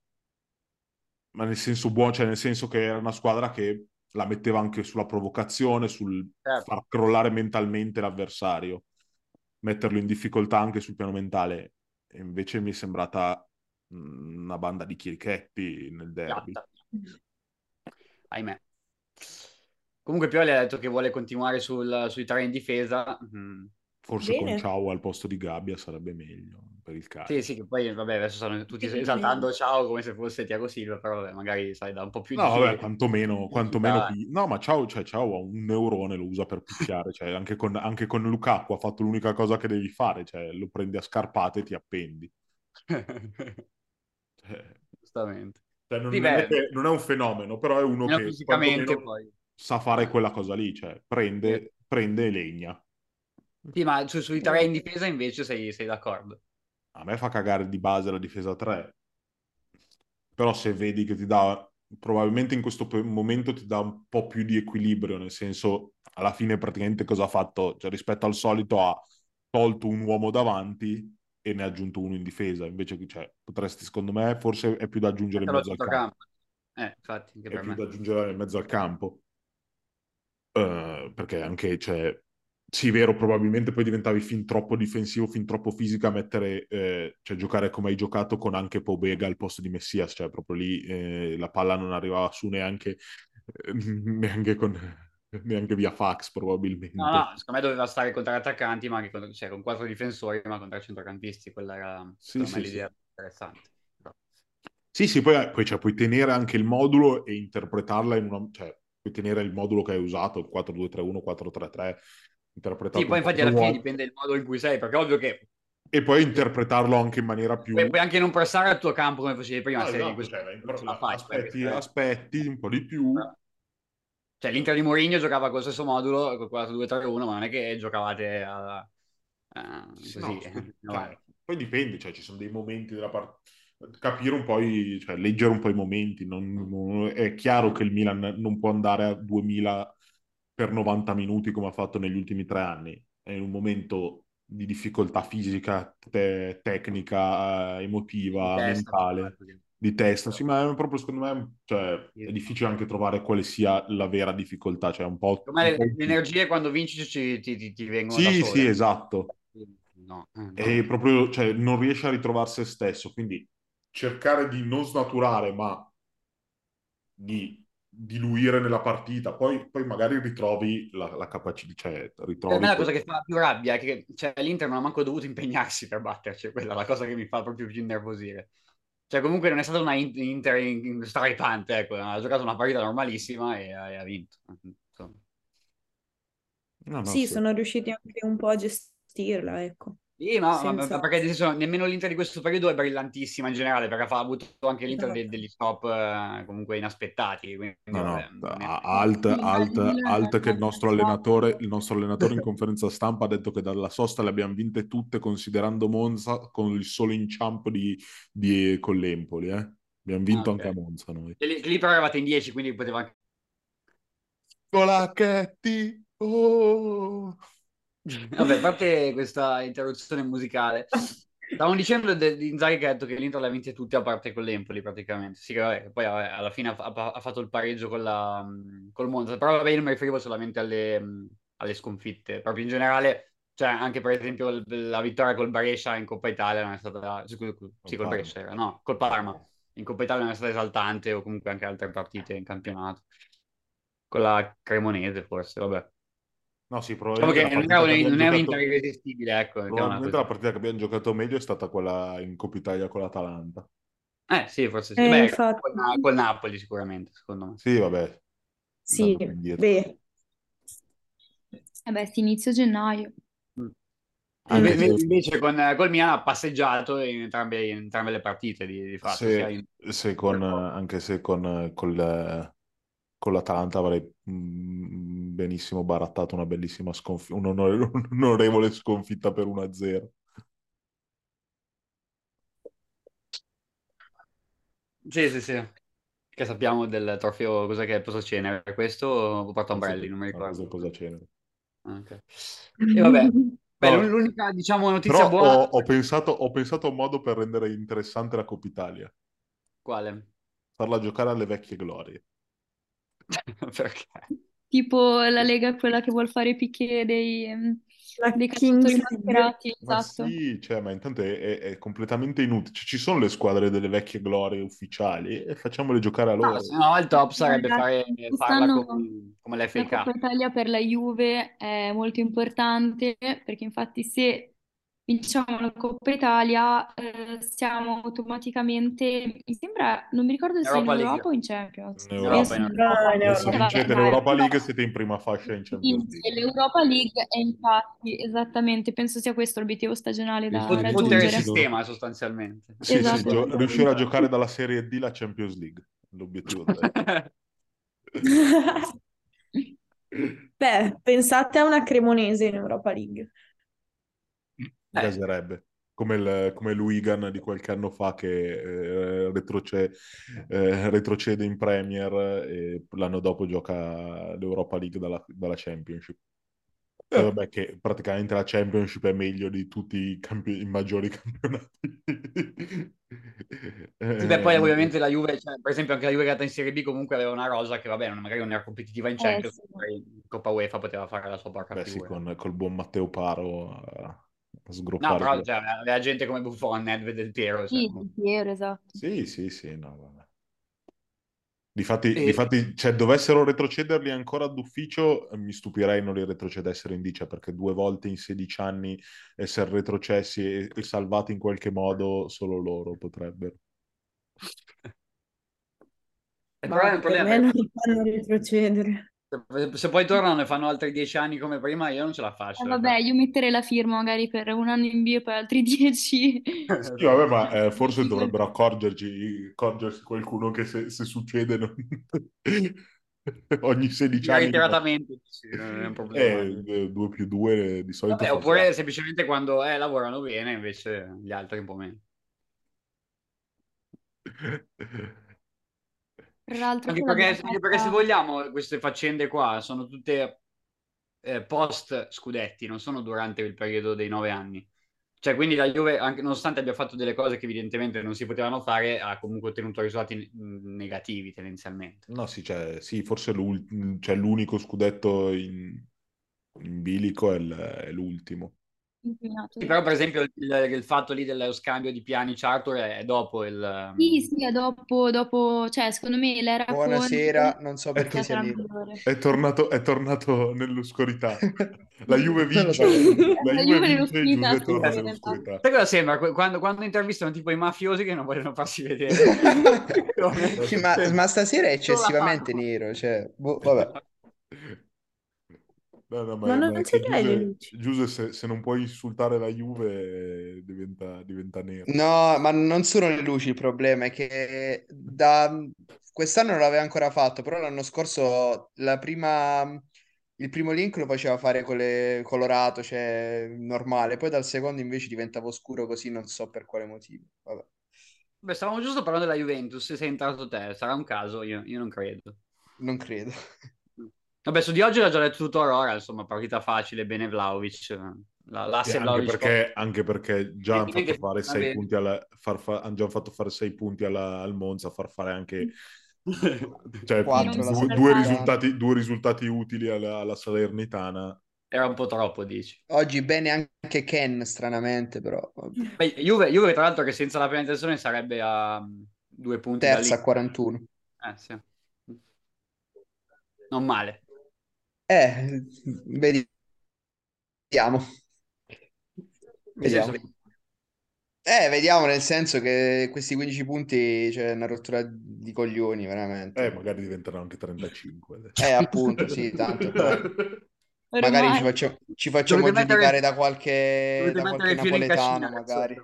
ma nel senso buono, cioè nel senso che era una squadra che la metteva anche sulla provocazione, sul certo. far crollare mentalmente l'avversario, metterlo in difficoltà anche sul piano mentale. E invece mi è sembrata una banda di chirichetti nel derby. Certo. Ahimè. Comunque Pioli ha detto che vuole continuare sul, sui tre in difesa. Mm. Forse bene. Con Ciao al posto di Gabbia sarebbe meglio per il caso. Sì, sì, che poi vabbè, adesso stanno tutti esaltando Ciao come se fosse Thiago Silva, però vabbè, magari sai, da un po' più... No, vabbè, quantomeno... quantomeno chi... No, ma Ciao, cioè, Ciao ha un neurone, lo usa per picchiare, cioè anche con, anche con Lukaku ha fatto l'unica cosa che devi fare, cioè lo prendi a scarpate e ti appendi. Cioè... Giustamente. Cioè, non, non, è, non è un fenomeno, però è uno no, che... Fisicamente poi... sa fare quella cosa lì, cioè prende, sì. prende e legna. Sì, ma su, sui tre in difesa invece sei, sei d'accordo? A me fa cagare di base la difesa tre, però se vedi che ti dà, probabilmente in questo momento ti dà un po' più di equilibrio, nel senso, alla fine praticamente cosa ha fatto? Cioè rispetto al solito ha tolto un uomo davanti e ne ha aggiunto uno in difesa, invece cioè, potresti, secondo me, forse è più da aggiungere in mezzo al campo. Eh, infatti, anche è per più me. da aggiungere in mezzo al campo. Uh, perché anche, cioè, sì, vero, probabilmente poi diventavi fin troppo difensivo, fin troppo fisica a mettere, eh, cioè giocare come hai giocato con anche Pobega al posto di Messias, cioè proprio lì eh, la palla non arrivava su neanche, eh, neanche, con, neanche via fax probabilmente. No, no, secondo me doveva stare contro attaccanti, ma anche con, cioè, con quattro difensori, ma contro centrocampisti, quella era sì, sì, l'idea sì. interessante. Però. Sì, sì, poi, poi cioè, puoi tenere anche il modulo e interpretarla in una... Cioè, puoi tenere il modulo che hai usato, il quattro due tre uno, quattro tre tre, interpretato... Sì, poi infatti alla fine dipende dal modo in cui sei, perché ovvio che... E poi interpretarlo anche in maniera più... Puoi anche non pressare al tuo campo come facevi prima, no, se no, questo... cioè, la fai, aspetti, perché... aspetti un po' di più... Cioè l'Inter di Mourinho giocava con lo stesso modulo, con quattro due tre uno, ma non è che giocavate a... a... così. No, eh. no, poi dipende, cioè ci sono dei momenti della partita... capire un po' i, cioè leggere un po' i momenti, non, non, è chiaro che il Milan non può andare a duemila per novanta minuti come ha fatto negli ultimi tre anni, è in un momento di difficoltà fisica, te, tecnica, emotiva, di mentale, testa, di testa, sì, ma è proprio secondo me cioè, è difficile anche trovare quale sia la vera difficoltà, cioè un po'... Come un le, po le energie quando vinci ci, ti, ti, ti vengono sì, da sole. Sì, esatto. No, no. E proprio cioè, non riesce a ritrovare se stesso, quindi cercare di non snaturare, ma di diluire nella partita, poi, poi magari ritrovi la, la capacità. Cioè, ritrovi per me la cosa che fa più rabbia è che cioè, l'Inter non ha manco dovuto impegnarsi per batterci, quella è la cosa che mi fa proprio più innervosire. Cioè, comunque non è stata una Inter in, in straripante, ecco, ha giocato una partita normalissima e, e ha vinto. No, no, sì, sì, sono riusciti anche un po' a gestirla, ecco. Sì, ma, senza... ma perché nel senso, nemmeno l'Inter di questo periodo è brillantissima in generale, perché ha avuto anche l'Inter de- degli stop eh, comunque inaspettati. Quindi, no, no, eh, alt, alt, alt che il nostro allenatore, il nostro allenatore in conferenza stampa ha detto che dalla sosta le abbiamo vinte tutte, considerando Monza, con il solo inciampo di, di con l'Empoli. Eh. Abbiamo vinto ah, okay. anche a Monza noi. E lì, lì però eravate in dieci, quindi poteva anche... Colacchetti! Oh! Vabbè, a parte questa interruzione musicale, stavamo dicendo di Inzaghi che ha detto che l'Inter l'ha vinta tutti a parte con l'Empoli praticamente. Sì, vabbè, poi vabbè, alla fine ha, ha fatto il pareggio con la, col Monza, però vabbè, io non mi riferivo solamente alle, alle sconfitte, proprio in generale, cioè anche per esempio l- la vittoria col Brescia in Coppa Italia non è stata, sì, col, sì, col Brescia era, no, col Parma in Coppa Italia non è stata esaltante, o comunque anche altre partite in campionato, con la Cremonese forse, vabbè. No, sì, probabilmente okay, non è un giocato... Inter irresistibile, ecco. Probabilmente la partita che abbiamo giocato meglio è stata quella in Coppa Italia con l'Atalanta. Eh sì, forse sì. Eh, beh, col, col Napoli sicuramente, secondo me. Sì, vabbè. Sì, beh. Vabbè, sì, inizio gennaio. Mm. Invece, invece con col Milan ha passeggiato in entrambe, in entrambe le partite, di, di fatto. Se, in... se con, anche se con, con, con l'Atalanta avrei... benissimo barattato una bellissima sconfitta, un'onore- un'onorevole sconfitta per uno a zero. Sì, sì, sì. Che sappiamo del trofeo, cosa che è posa cenere? Questo o porta ombrelli, non mi ricordo. Posa cenere. Okay. E vabbè. Beh, no, l'unica, diciamo, notizia buona... Ho, ho, pensato, ho pensato a un modo per rendere interessante la Coppa Italia. Quale? Farla giocare alle vecchie glorie. Perché? Tipo la Lega, quella che vuol fare i picchi dei, dei calciatori mascherati, ma esatto. Sì, cioè, ma intanto è, è, è completamente inutile. Cioè, ci sono le squadre delle vecchie glorie ufficiali, e facciamole giocare a loro. No, se no il top sarebbe fare, farla come, come la F A Cup. La Coppa Italia per la Juve è molto importante, perché infatti se vinciamo la Coppa Italia eh, siamo automaticamente, mi sembra, non mi ricordo se Europa in Europa League o in Champions. In Europa, in Europa. In Europa. Se vincete l'Europa League siete in prima fascia in Champions League. In L'Europa League è infatti, esattamente, penso sia questo l'obiettivo stagionale da il raggiungere. Il sistema sostanzialmente. Sì, esatto. sì, gio- riuscire a giocare dalla Serie D la Champions League, l'obiettivo. Beh, pensate a una Cremonese in Europa League. Mi piacerebbe, come il, come l'Wigan di qualche anno fa che eh, retroce, eh, retrocede in Premier e l'anno dopo gioca l'Europa League dalla, dalla Championship. E vabbè, che praticamente la Championship è meglio di tutti i, campi- i maggiori campionati. Sì, beh, poi ovviamente la Juve, cioè, per esempio anche la Juve che è andata in Serie B comunque aveva una rosa che vabbè, magari non era competitiva in Champions, eh, sì. In Coppa UEFA poteva fare la sua barca. Beh, sì, con, col buon Matteo Paro... Eh... No, però cioè, la gente come Buffon, Nedved del Piero. Sì, del Piero, esatto. Sì, sì, sì, no, vabbè. Difatti, e... difatti cioè, dovessero retrocederli ancora d'ufficio, mi stupirei non li retrocedessero in dice, perché due volte in sedici anni essere retrocessi e, e salvati in qualche modo solo loro potrebbero. Il problema è un problema. Non li fanno retrocedere. Se poi tornano e fanno altri dieci anni come prima, io non ce la faccio. Eh, vabbè, io metterei la firma magari per un anno in bio e poi altri dieci. Sì, vabbè, ma eh, forse dovrebbero accorgerci, accorgersi qualcuno che se, se succede non... ogni sedici anni... Reiteratamente, sì, non è un problema. Eh, due più due di solito... Vabbè, oppure semplicemente quando eh, lavorano bene, invece gli altri un po' meno. Anche perché, anche perché se vogliamo queste faccende qua sono tutte eh, post scudetti, non sono durante il periodo dei nove anni, cioè quindi la Juve anche, nonostante abbia fatto delle cose che evidentemente non si potevano fare, ha comunque ottenuto risultati negativi tendenzialmente. No sì, cioè, sì forse cioè, l'unico scudetto in, in bilico è, l- è l'ultimo. Sì, però per esempio il, il fatto lì dello scambio di piani Arthur è, è dopo il... Sì, sì, è dopo, dopo cioè secondo me l'era... Buonasera, con... non so perché sia lì. È tornato, è tornato nell'oscurità. La Juve vince. La, la Juve vince e Juve torna nell'oscurità. Sai cosa sembra? Quando, quando intervistano tipo i mafiosi che non vogliono farsi vedere. Sì, ma, ma stasera è eccessivamente nero, cioè... Boh, vabbè. No, no, ma, ma non, ma non ce l'hai le luci. Giuse, se, se non puoi insultare la Juve, diventa, diventa nero. No, ma non sono le luci il problema, è che da quest'anno non l'aveva ancora fatto, però l'anno scorso la prima... il primo link lo faceva fare con le colorato, cioè normale, poi dal secondo invece diventava oscuro così, non so per quale motivo. Vabbè. Beh, stavamo giusto parlando della Juventus, se sei entrato te, sarà un caso, io, io non credo. Non credo. Vabbè, su di oggi l'ha già detto tutto Aurora, insomma, partita facile, bene Vlahović. La, la sì, anche, perché, anche perché già hanno fatto fare sei punti, alla, far, far, hanno già fatto fare sei punti alla, al Monza, far fare anche... Cioè, quattro, due, due, risultati, due risultati utili alla, alla Salernitana era un po' troppo, dici. Oggi bene anche Ken, stranamente, però beh, Juve, Juve tra l'altro che senza la penalizzazione sarebbe a due punti terza a quarantuno, eh, sì. Non male, eh, vediamo vediamo Eh, vediamo, nel senso che questi quindici punti, c'è cioè, una rottura di coglioni, veramente. Eh, magari diventeranno anche trentacinque. Adesso. Eh, appunto, sì, tanto. Magari ci facciamo, ci facciamo giudicare mettere... da qualche, da qualche napoletano, magari.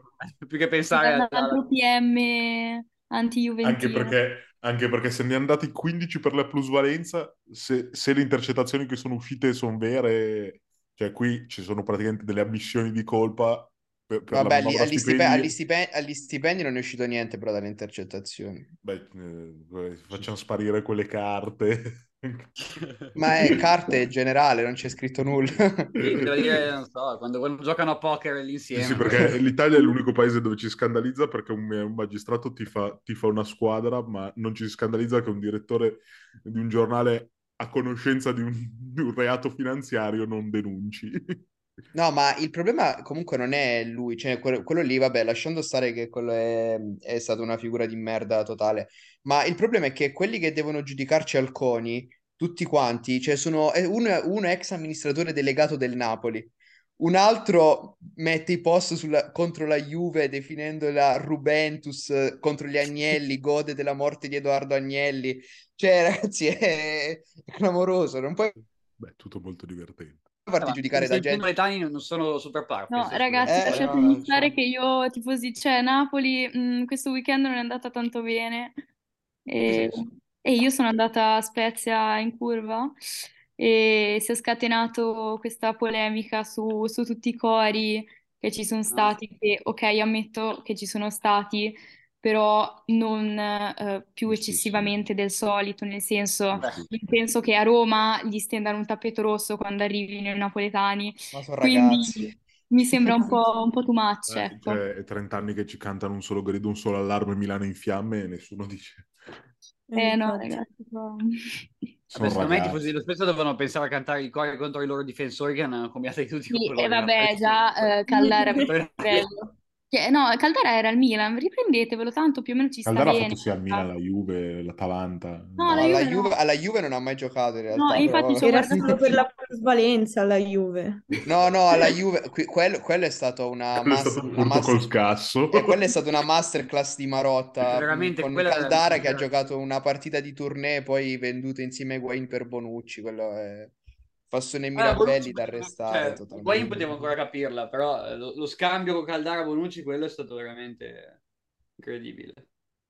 Più che pensare alla P M anti-Juventina. Anche perché, anche perché se ne è andati quindici per la plusvalenza, se, se le intercettazioni che sono uscite sono vere, cioè qui ci sono praticamente delle ammissioni di colpa. Per, per Vabbè, agli, agli, stipendi, agli, stipendi, agli stipendi non è uscito niente, però dalle intercettazioni. Beh, eh, facciamo sparire quelle carte. Ma è carte generale, non c'è scritto nulla. Sì, devo dire, non so, quando, quando giocano a poker l'insieme. Sì, sì, perché l'Italia è l'unico paese dove ci scandalizza perché un, un magistrato ti fa, ti fa una squadra, ma non ci scandalizza che un direttore di un giornale a conoscenza di un, di un reato finanziario non denunci. No, ma il problema comunque non è lui, cioè quello, quello lì, vabbè, lasciando stare che quello è, è stata una figura di merda totale, ma il problema è che quelli che devono giudicarci al CONI, tutti quanti, cioè sono uno, uno ex amministratore delegato del Napoli, un altro mette i post sulla, contro la Juve definendola Rubentus, contro gli Agnelli, gode della morte di Edoardo Agnelli, cioè ragazzi è, è clamoroso, non puoi... Beh, tutto molto divertente. Farti giudicare da gente. I napoletani non sono super party, no, ragazzi, eh, lasciatemi no, stare no. Che io tifosi, cioè Napoli mh, questo weekend non è andata tanto bene e, e io sono andata a Spezia in curva e si è scatenato questa polemica su, su tutti i cori che ci sono stati, no. Che ok, ammetto che ci sono stati, però non eh, più eccessivamente del solito, nel senso, beh, penso che a Roma gli stendano un tappeto rosso quando arrivino i napoletani, ma sono quindi ragazzi. Mi sembra un po', un po' too much, eh, ecco. Cioè, è trenta anni che ci cantano un solo grido, un solo allarme, Milano in fiamme e nessuno dice... Eh no, ragazzi, sono... Vabbè, secondo me i tifosi dello Spezia dovevano pensare a cantare i cori contro i loro difensori che hanno combinato tutti i colori. E vabbè, già eh, Caldara bello. No, Caldara era al Milan, riprendetevelo, tanto più o meno ci sta Caldara bene. Caldara ha fatto sia al Milan, alla Juve, l'Atalanta. No, alla, alla, Juve, Juve, no. Alla Juve non ha mai giocato in realtà. No, infatti però... era solo per la plusvalenza alla Juve. No, no, alla Juve, que- quello, quello è stato una master, è stato master... col scasso. E quella è stata una masterclass di Marotta veramente con Caldara che ha giocato una partita di tournée poi venduta insieme a Higuaín per Bonucci, quello è... Fassone e Mirabelli da arrestare. Cioè, poi potevo ancora capirla, però lo, lo scambio con Caldara Bonucci, quello è stato veramente incredibile.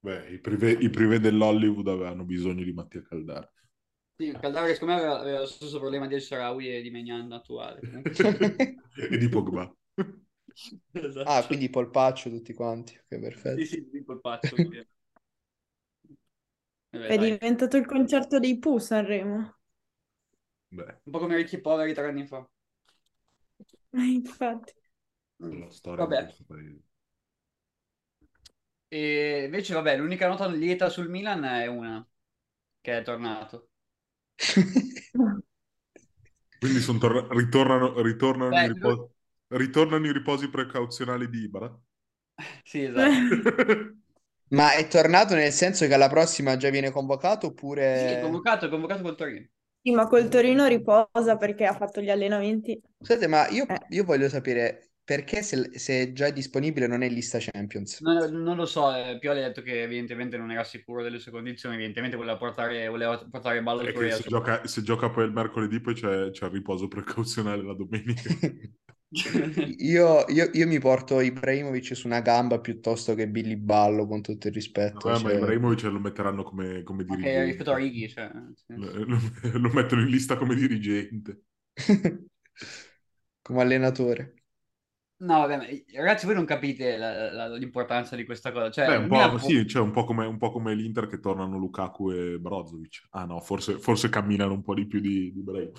Beh, i privé, i privé dell'Hollywood avevano bisogno di Mattia Caldara. Sì, Caldara che secondo me aveva, aveva lo stesso problema di El Shaarawy e di Maignan attuale. E di Pogba. Esatto. Ah, quindi Polpaccio tutti quanti. Ok, perfetto. Sì, sì, di Polpaccio. Perché... Vabbè, è dai. Diventato il concerto dei Pooh Sanremo. Beh. Un po' come Ricchi Poveri tre anni fa. Infatti. La storia vabbè. Di questo paese. E invece, vabbè, l'unica nota lieta sul Milan è una, che è tornato. Quindi sono tor- ritornano, ritornano, beh, i riposi, lo... ritornano i riposi precauzionali di Ibra? Sì, esatto. Ma è tornato nel senso che alla prossima già viene convocato oppure... Sì, è convocato, è convocato col Torino. Sì, ma col Torino riposa perché ha fatto gli allenamenti. Scusate, ma io, eh. io voglio sapere, Perché se, se già è disponibile non è in lista Champions? No, non lo so, eh, Pioli ha detto che evidentemente non era sicuro delle sue condizioni, evidentemente voleva portare, voleva portare ballo fuori. Se, gioca, se gioca poi il mercoledì poi c'è, c'è il riposo precauzionale la domenica. io, io, io mi porto Ibrahimovic su una gamba piuttosto che Billy Ballo, con tutto il rispetto. Vabbè, cioè... Ma Ibrahimovic lo metteranno come, come dirigente. Okay, rispetto a Righi, cioè... lo, lo mettono in lista come dirigente. Come allenatore. No, vabbè, ragazzi, voi non capite la, la, l'importanza di questa cosa. Cioè, Beh, un, po', po- sì, cioè, un, po come, un po' come l'Inter che tornano Lukaku e Brozovic. Ah no, forse, forse camminano un po' di più di, di Brahim.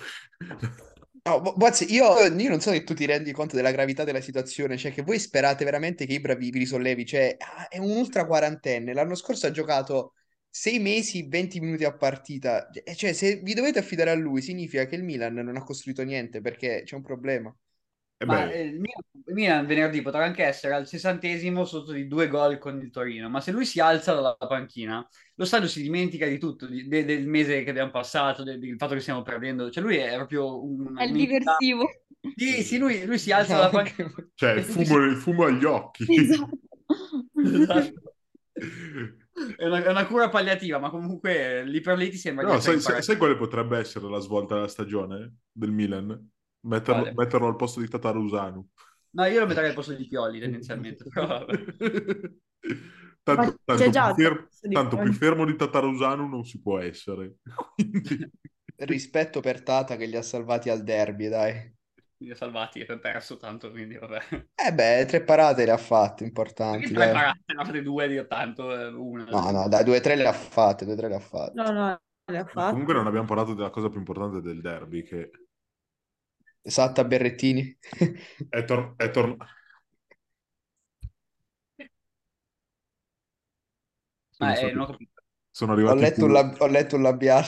No, bo- Bozzi, io, io non so che tu ti rendi conto della gravità della situazione. Cioè, che voi sperate veramente che Ibra vi, vi risollevi. Cioè, ah, è un ultra quarantenne. L'anno scorso ha giocato sei mesi, venti minuti a partita. Cioè, se vi dovete affidare a lui, significa che il Milan non ha costruito niente, perché c'è un problema. Ma il Milan, Milan venerdì potrà anche essere al sessantesimo sotto di due gol con il Torino, ma se lui si alza dalla panchina, lo stadio si dimentica di tutto, di, de, del mese che abbiamo passato, de, del fatto che stiamo perdendo. Cioè lui è proprio un... È il diversivo. Sì, sì, lui, lui si alza dalla panchina. Cioè il fumo, il fumo agli occhi. Esatto. Esatto. È una, è una cura palliativa, ma comunque lì per lì ti sembra... No, sai, sai, sai quale potrebbe essere la svolta della stagione del Milan? Metterlo, vale. metterlo al posto di Tătărușanu. No, io lo metterei al posto di Pioli tendenzialmente. Però... tanto, tanto, più fermo, tanto più fermo di Tătărușanu non si può essere. Quindi... Rispetto per Tata che li ha salvati al derby, dai. Li ha salvati e poi perso tanto, quindi vabbè. Eh beh, tre parate le ha fatte, importanti. Perché tre dai. parate, ne ha fatte due, io tanto una. No, no, dai, due tre le ha fatte, due tre le ha fatte. No, no, le ha fatte. Comunque non abbiamo parlato della cosa più importante del derby, che... Satta Berrettini è tornato è tor- sono, eh, sono, sono arrivato ho letto, un, lab- ho letto un labiale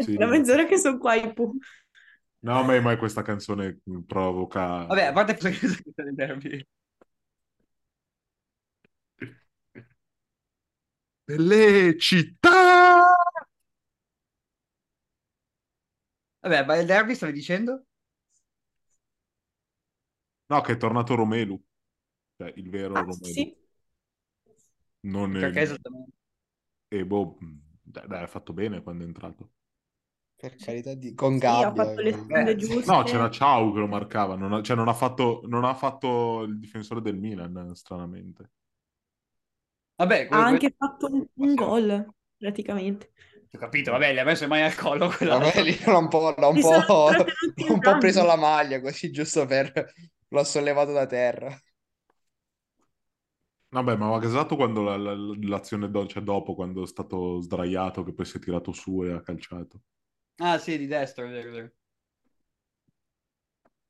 sì, la mezz'ora no. Che sono qua i pu- no ma, ma questa canzone provoca vabbè a parte perché sono del derby delle città vabbè ma il derby stavi dicendo? No, che è tornato Romelu, cioè il vero ah, Romelu. Sì. Non perché è... esattamente? E boh, dai, dai, ha fatto bene quando è entrato. Per carità di... Con sì, gabbia. Ha fatto le sfide eh. giuste. No, c'era Ciao che lo marcava, non ha, cioè non ha, fatto, non ha fatto il difensore del Milan, stranamente. Vabbè, ha anche questo... fatto un, un gol, praticamente. Ho capito, vabbè, li ha messo mai al collo quella... Vabbè, lì l'ha un po', l'ha un po', l'ha un po' preso la maglia, così giusto per... L'ho sollevato da terra. Vabbè, ma ha gasato quando la, la, l'azione do, cioè dopo, quando è stato sdraiato, che poi si è tirato su e ha calciato. Ah sì, di destra. Vero, vero.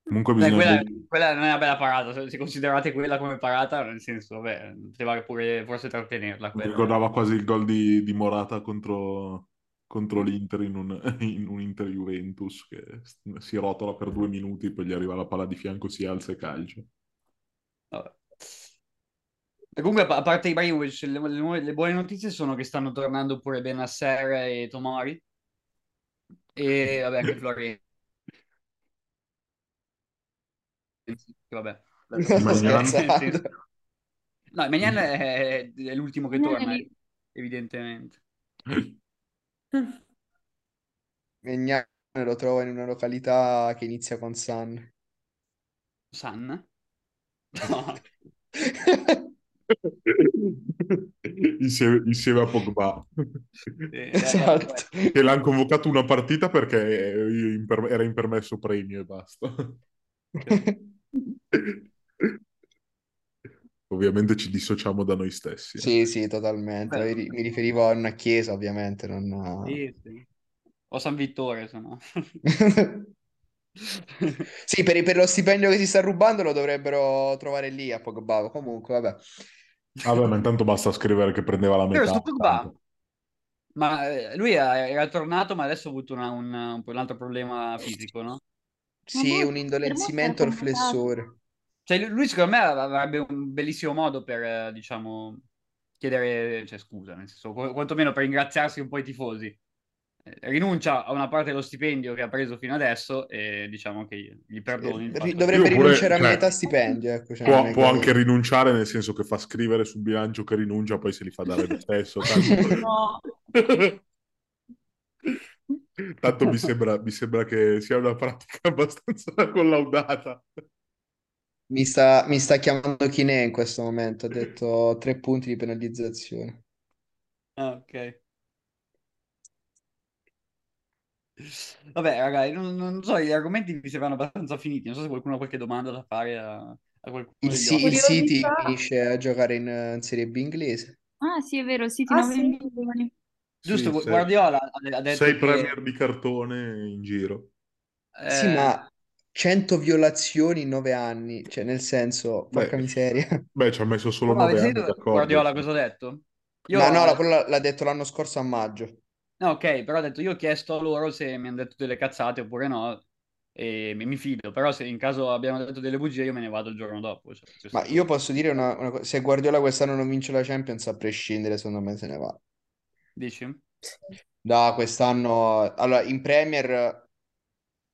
Comunque beh, bisogna... quella, quella non è una bella parata, se considerate quella come parata, nel senso, vabbè, poteva pure forse trattenerla. Mi ricordava quasi il gol di, di Morata contro, contro l'Inter in un, in un Inter-Juventus che si rotola per due minuti, poi gli arriva la palla di fianco, si alza e calcia. Vabbè. E comunque, a parte Ibrahimovic, le, le, le buone notizie sono che stanno tornando pure Bennacer e Tomori. E vabbè, anche Florenzi. Vabbè. No, Maignan è, è l'ultimo che torna, evidentemente. Maignan lo trovo in una località che inizia con San San? No. insieme, insieme a Pogba eh, esatto. eh, che l'hanno convocato una partita perché io in per... era in permesso premio e basta. Ovviamente ci dissociamo da noi stessi. Sì, eh. sì, totalmente. Beh, Mi riferivo a una chiesa, ovviamente. Non a... sì, sì. O San Vittore, se no. Sì, per, per lo stipendio che si sta rubando lo dovrebbero trovare lì a Pogba. Comunque, vabbè. Vabbè, ma intanto basta scrivere che prendeva la metà. Pogba, ma lui era tornato, ma adesso ha avuto una, un, un, un altro problema fisico, no? Sì, un indolenzimento al flessore. Cioè, lui secondo me avrebbe un bellissimo modo per, diciamo, chiedere, cioè, scusa, nel senso, quantomeno per ringraziarsi un po' i tifosi. rinuncia a una parte dello stipendio che ha preso fino adesso e diciamo che gli perdoni. Dovrebbe pure rinunciare a eh, metà stipendio. Ecco, cioè può può anche rinunciare, nel senso che fa scrivere sul bilancio che rinuncia, poi se li fa dare lo stesso. Tanto... no. Tanto mi sembra, mi sembra che sia una pratica abbastanza collaudata. Mi sta, mi sta chiamando Chinè in questo momento, ha detto tre punti di penalizzazione. Ah, ok. Vabbè, ragazzi, non, non so, gli argomenti mi sembrano abbastanza finiti. Non so se qualcuno ha qualche domanda da fare a, a qualcuno. Il, si, il City finisce a giocare in, in Serie B inglese. Ah, sì, è vero, City ah, sì. Giusto, sì, Guardiola sei, ha detto sei che... Premier di cartone in giro. Eh... Sì, ma cento violazioni in nove anni, cioè nel senso, porca beh, miseria. Beh, ci ha messo solo nove no, anni, d'accordo. Guardiola cosa ha detto? Io ma ho... no, quello l'ha detto l'anno scorso a maggio. No, ok, però ho detto, io ho chiesto a loro se mi hanno detto delle cazzate oppure no, e mi fido, però se in caso abbiamo detto delle bugie io me ne vado il giorno dopo. Cioè, ma io posso dire una cosa, se Guardiola quest'anno non vince la Champions, a prescindere, secondo me se ne va. Dici? No, quest'anno, allora, in Premier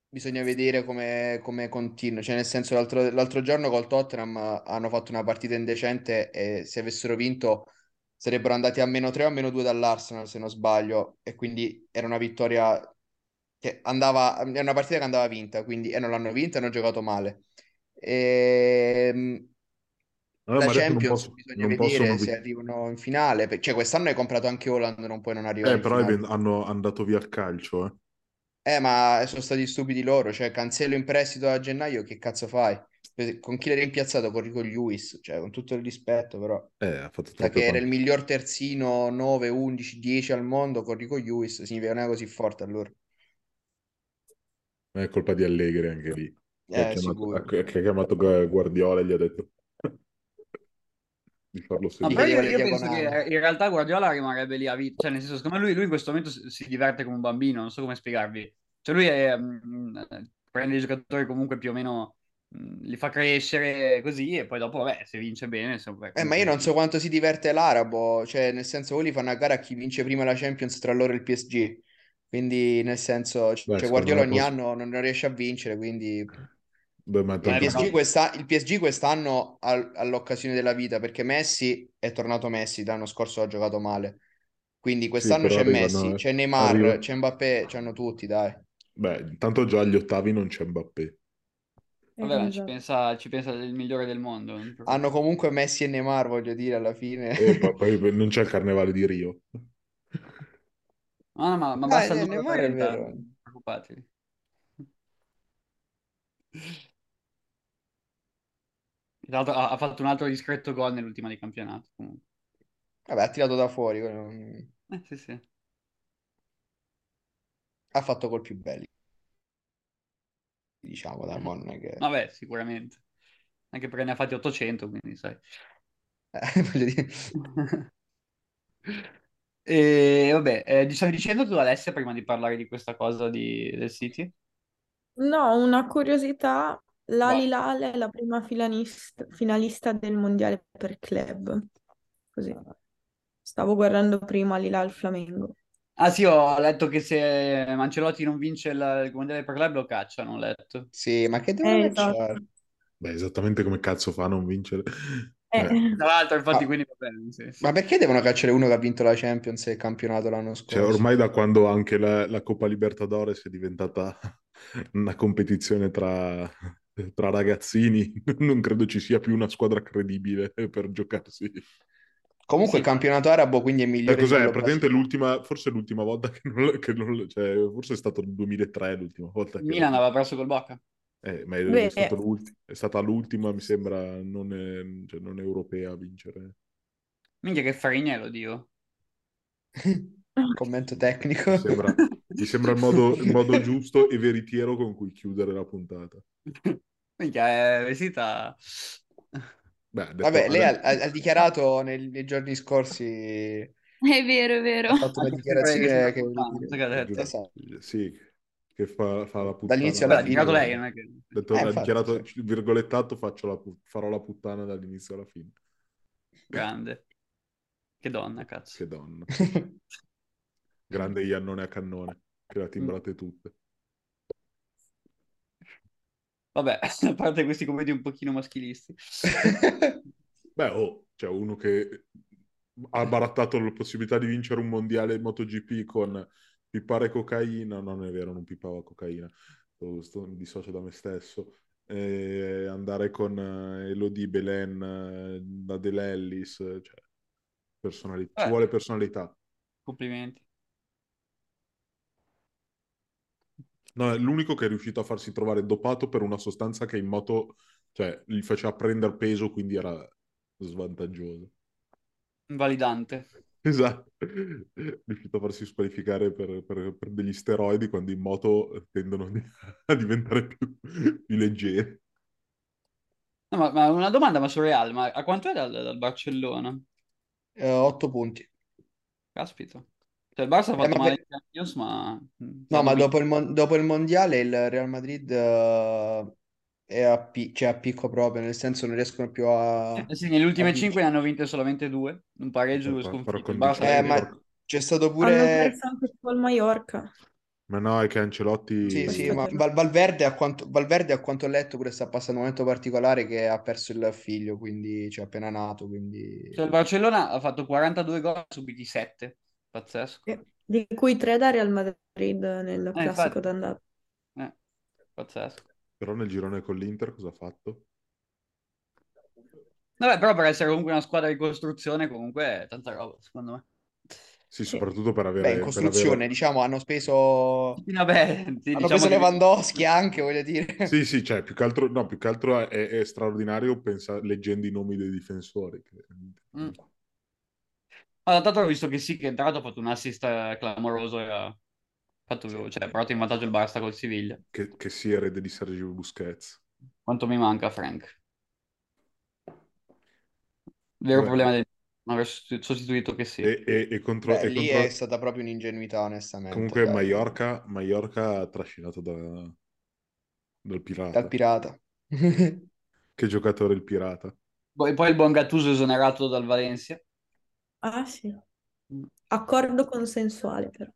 bisogna vedere come, come continua, cioè nel senso l'altro, l'altro giorno col Tottenham hanno fatto una partita indecente e se avessero vinto... sarebbero andati a meno tre o a meno due dall'Arsenal, se non sbaglio, e quindi era una vittoria che andava, era una partita che andava vinta, quindi e non l'hanno vinta, hanno giocato male. E... allora, la Champions non posso, bisogna non vedere possono... se arrivano in finale, cioè quest'anno hai comprato anche Haaland, non puoi non arrivare eh, in finale. Eh, però hanno andato via il calcio, eh. Eh, ma sono stati stupidi loro, cioè Cancelo in prestito a gennaio, che cazzo fai? Con chi l'ha rimpiazzato? Con Rico Lewis, cioè con tutto il rispetto, però eh, ha fatto che era il miglior terzino nove, undici, dieci al mondo. Con Rico Lewis significa non è così forte allora. Ma è colpa di Allegri anche lì, eh, che ha chiamato Guardiola e gli ha detto di farlo seguire. No, però io, io penso che in realtà Guardiola rimarrebbe lì a vita, cioè nel senso, secondo me lui, lui in questo momento si diverte come un bambino, non so come spiegarvi, cioè lui è, mh, prende i giocatori comunque più o meno, li fa crescere così e poi dopo vabbè, se vince bene se... eh, ma io non so quanto si diverte l'arabo, cioè nel senso, voi li fanno a gara a chi vince prima la Champions tra loro e il P S G, quindi nel senso, cioè, beh, Guardiola ogni posso... anno non riesce a vincere, quindi beh, ma il, P S G questa... il P S G quest'anno ha, ha l'occasione della vita, perché Messi è tornato Messi, l'anno scorso ha giocato male, quindi quest'anno sì, c'è arriva, Messi, no, eh. c'è Neymar, arriva. C'è Mbappé, c'hanno tutti, dai. Beh, intanto già agli ottavi non c'è Mbappé. Vabbè, ci pensa, ci pensa il migliore del mondo. Hanno comunque Messi e Neymar, voglio dire, alla fine. Eh, poi, poi non c'è il carnevale di Rio. No, no, ma, ma basta il numero trenta, non preoccupatevi. Ha, ha fatto un altro discreto gol nell'ultima di campionato, comunque. Vabbè, ha tirato da fuori. Eh, sì, sì. Ha fatto gol più belli, diciamo, da Monna che... vabbè, sicuramente anche perché ne ha fatti ottocento, quindi sai, eh, voglio dire. E vabbè, eh, diciamo, dicendo tu Alessia prima di parlare di questa cosa di, del City, no, una curiosità, l'Al-Hilal è la prima finalista, finalista del mondiale per club, così stavo guardando prima Al-Hilal Flamengo. Ah sì, ho letto che se Ancelotti non vince il mondiale per club lo cacciano, ho letto. Sì, ma che devono eh, esatto. Beh, esattamente come cazzo fa a non vincere? Eh. Eh. Tra l'altro, infatti, ma, quindi va bene. Sì, sì. Ma perché devono cacciare uno che ha vinto la Champions e il campionato l'anno scorso? Cioè, ormai da quando anche la, la Coppa Libertadores è diventata una competizione tra, tra ragazzini, non credo ci sia più una squadra credibile per giocarsi. Comunque sì, il campionato arabo quindi è migliore. Eh, cos'è? Praticamente l'ultima, forse l'ultima volta che non, che non, cioè, forse è stato il duemilatré l'ultima volta. Che Milan non... aveva perso col Boca. Eh, ma è, Beh, è, stato l'ulti... è stata l'ultima, mi sembra, non, è, cioè, non europea a vincere. Minchia che farinello, Dio. Commento tecnico. Mi sembra, mi sembra il, modo, il modo giusto e veritiero con cui chiudere la puntata. Minchia, è vestita... Beh, detto, vabbè, lei ha, ha dichiarato nei, nei giorni scorsi, è vero, è vero, ha fatto una dichiarazione che, che... esatto. Sì, che fa, fa la puttana dall'inizio alla fine. Ha dichiarato lei, non è che... detto, eh, ha infatti, dichiarato, sì, virgolettato, faccio la put... farò la puttana dall'inizio alla fine. Grande, che donna, cazzo, che donna. Grande Iannone a cannone, che la timbrate tutte. Vabbè, a parte questi commenti un pochino maschilisti. Beh, oh, c'è cioè uno che ha barattato la possibilità di vincere un mondiale MotoGP con pippare cocaina. No, non è vero, non pippava cocaina. Sto, sto, mi dissocio da me stesso. E andare con Elodie Belen, da De Lellis, cioè, personalità. Beh, ci vuole personalità. Complimenti. No, è l'unico che è riuscito a farsi trovare dopato per una sostanza che in moto, cioè, gli faceva prendere peso, quindi era svantaggioso. Invalidante. Esatto. È riuscito a farsi squalificare per, per, per degli steroidi, quando in moto tendono a diventare più, più leggeri. No, ma, ma una domanda, ma sul Real, ma a quanto è dal, dal Barcellona? Eh, otto punti. Caspita. Cioè, il Barça ha fatto eh, ma male in Champions, ma... No, ma dopo il, mon- dopo il Mondiale il Real Madrid uh, è a, pi- cioè a picco proprio, nel senso non riescono più a... Eh sì, nelle ultime cinque ne hanno vinte solamente due, un pareggio, due sconfitte. Eh, eh, ma c'è stato pure... Hanno perso anche col Mallorca. Ma no, è che Ancelotti... Sì, sì, ma Val- Valverde, a quanto- Valverde, a quanto ho letto, pure sta passando un momento particolare, che ha perso il figlio, quindi, cioè, appena nato, quindi... Cioè, il Barcellona ha fatto quarantadue gol, subiti sette. Pazzesco. Di cui tre da Real Madrid nel eh, classico d'andata. Eh, pazzesco. Però nel girone con l'Inter cosa ha fatto? Vabbè, però per essere comunque una squadra di costruzione, comunque tanta roba, secondo me. Sì, soprattutto per avere... Beh, in costruzione, per avere... diciamo, hanno speso... Sì, vabbè, sì, hanno diciamo speso che... Lewandowski anche, voglio dire. Sì, sì, cioè, più che altro, no, più che altro è, è straordinario pensa... leggendo i nomi dei difensori. Che... Mm. Ma allora, tanto ho visto che sì, che tra l'altro ha fatto un assist clamoroso e ha fatto, sì, cioè, portato in vantaggio il Barça col Siviglia. Che, che sia erede di Sergio Busquets. Quanto mi manca Frank. Il vero Beh. problema del non aver sostituito che sì. E, e, e contro... Beh, e lì contro... è stata proprio un'ingenuità, onestamente. Comunque dai. Mallorca, Mallorca trascinato da... dal Pirata. Dal Pirata. Che giocatore il Pirata. Poi, poi il buon Gattuso esonerato dal Valencia. Ah sì, accordo consensuale però.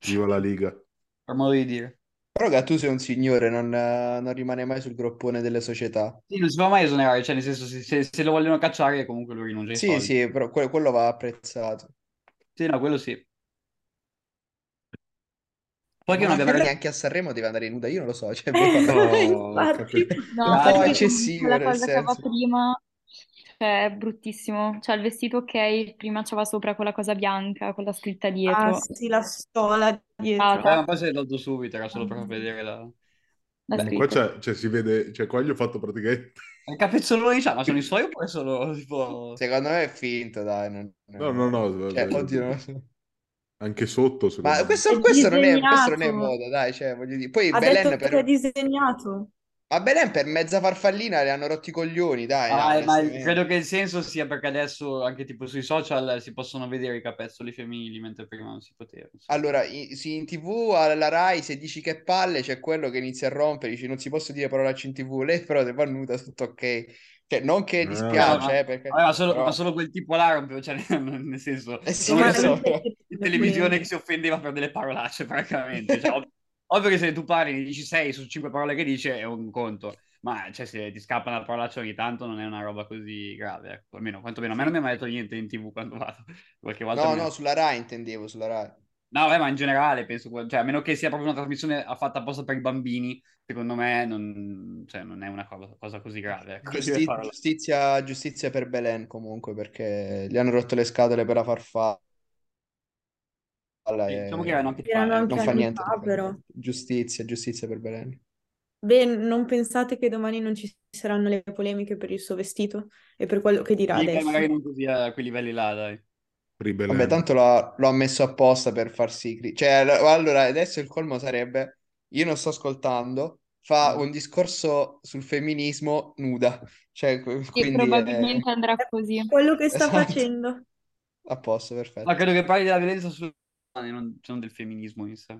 Viva la Liga. Per modo di dire. Però Gattuso è un signore, non, non rimane mai sul groppone delle società. Sì, non si fa mai esonerare, cioè nel senso se, se, se lo vogliono cacciare comunque lui rinuncia ai sì, soldi. Sì, però que- quello va apprezzato. Sì, no, quello sì. Poi che non abbiamo neanche avrei... a Sanremo deve andare nuda, io non lo so. Cioè, no, infatti, no, un po' eccessivo nel cosa senso. Che prima... Cioè, è bruttissimo. Cioè, il vestito, ok, prima c'era sopra quella cosa bianca con la scritta dietro. Ah, sì, la stola dietro. Ah, ma poi sei dato subito, era solo per vedere la... la Beh, scritta. Qua c'è, cioè, si vede... Cioè, qua gli ho fatto praticamente... Il capezzolo di Cian, ma sono i suoi oppure sono tipo... Secondo me è finto, dai. Non... No, no, no. Cioè, oddio, anche sotto, secondo ma me. Questo, questo, non è, questo non è moda, dai, cioè, voglio dire. Poi ha Belen detto per... che è disegnato. Ma Belen per mezza farfallina le hanno rotti i coglioni, dai. Ah, no, ma credo che il senso sia perché adesso anche tipo sui social si possono vedere i capezzoli femminili, mentre prima non si poteva. Sì. Allora, in, sì, in TV alla Rai, se dici che palle, c'è quello che inizia a rompere, dici non si posso dire parolacce in TV, lei però te va nuda, tutto ok. Cioè, non che dispiace, no, eh, ma, perché... Ma solo, però... ma solo quel tipo là rompeva, cioè, nel senso... Eh sì, non so. In televisione che si offendeva per delle parolacce, praticamente, cioè... Ovvio che se tu parli ne dici sei su cinque parole che dice è un conto, ma cioè se ti scappa una parolaccia ogni tanto non è una roba così grave, ecco. Almeno quantomeno a me non mi ha mai detto niente in TV quando vado qualche volta. No, no, meno... sulla Rai intendevo, sulla Rai. No, beh, ma in generale penso, cioè a meno che sia proprio una trasmissione fatta apposta per i bambini, secondo me non, cioè, non è una cosa, cosa così grave. Ecco. Giusti- giustizia, giustizia per Belen comunque, perché gli hanno rotto le scatole per la farfalla. Sì, diciamo che erano anche erano anche non fa niente fa, però. giustizia giustizia per Belen. Beh, non pensate che domani non ci saranno le polemiche per il suo vestito e per quello che dirà? Sì, adesso magari non così a quei livelli là, dai. Vabbè, tanto lo, lo ha messo apposta per farsi cri- cioè allora adesso il colmo sarebbe io non sto ascoltando, fa un discorso sul femminismo nuda, cioè sì, quindi probabilmente è... andrà così quello che sta esatto. facendo a posto, perfetto. Ma credo che parli della violenza sul Non, non del femminismo in sé.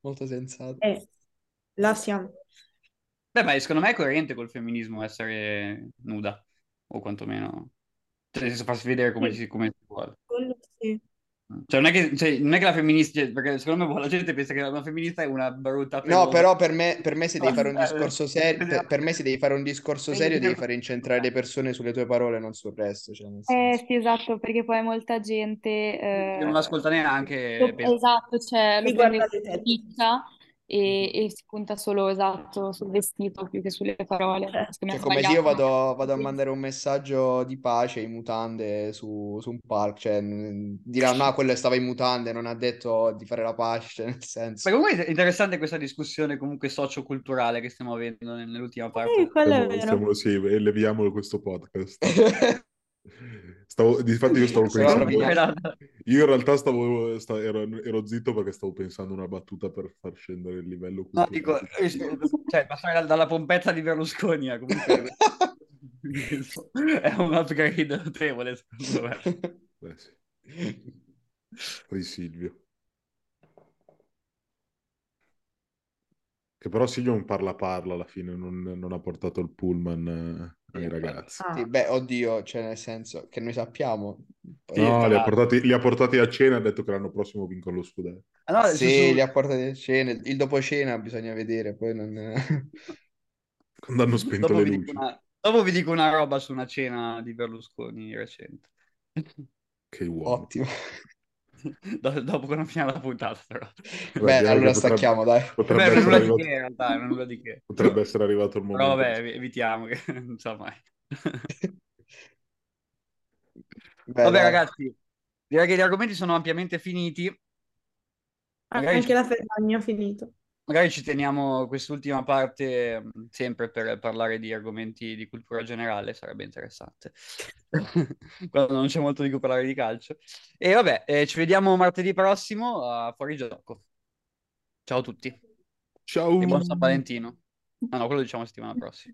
Molto sensato. Eh, la siamo. Beh, ma secondo me è coerente col femminismo essere nuda, o quantomeno, cioè, nel senso farsi vedere come, sì. si, come si vuole. Quello sì. Cioè, non è che, cioè, non è che la femminista, perché secondo me la gente pensa che una femminista è una brutta femminista. No, però per me, per me se devi fare un discorso serio, per, per me se devi fare un discorso serio devi fare incentrare le persone sulle tue parole, non sul resto. Cioè, eh sì, esatto, perché poi molta gente eh, non l'ascolta neanche. Lo, esatto, cioè lo guarda pizza e, e si punta solo esatto sul vestito più che sulle parole. Cioè, come se io vado, vado a mandare un messaggio di pace in mutande su, su un palco, cioè diranno no, quello stava in mutande, non ha detto di fare la pace, nel senso. Ma comunque è interessante questa discussione comunque socioculturale che stiamo avendo nell'ultima parte. Eh, stiamo, sì, eleviamo questo podcast. Stavo, difatti io stavo pensando io in realtà stavo sta, ero, ero zitto perché stavo pensando una battuta per far scendere il livello culturale. No, dico, cioè, passare dalla pompezza di Berlusconi comunque è un upgrade notevole, secondo me. Beh, sì. Poi Silvio, che però Silvio non parla parla alla fine, non, non ha portato il pullman ai ragazzi. Ah. Sì, beh, oddio, cioè nel senso che noi sappiamo. Poi no, li ha, portati, li ha portati a cena, ha detto che l'anno prossimo vincono lo scudetto. Ah, no, sì, su... li ha portati a cena, il dopo cena bisogna vedere, poi non... Quando hanno spento dopo le luci. Una... Dopo vi dico una roba su una cena di Berlusconi recente. Che uomo. Ottimo. Do- dopo quando finiamo la puntata, però. Beh, beh allora stacchiamo, potrebbe, dai. Potrebbe, beh, essere arrivato... di che, realtà, nulla di che. Potrebbe essere arrivato il momento. Però vabbè, evitiamo, che non so mai. Beh, vabbè, dai. Ragazzi, direi che gli argomenti sono ampiamente finiti. Magari anche ci... la Ferragna ha finito. Magari ci teniamo quest'ultima parte sempre per parlare di argomenti di cultura generale, sarebbe interessante. Quando non c'è molto di cui parlare di calcio. E vabbè, eh, ci vediamo martedì prossimo a Fuori Gioco. Ciao a tutti. Ciao. E buon San Valentino. Ah no, quello diciamo settimana prossima.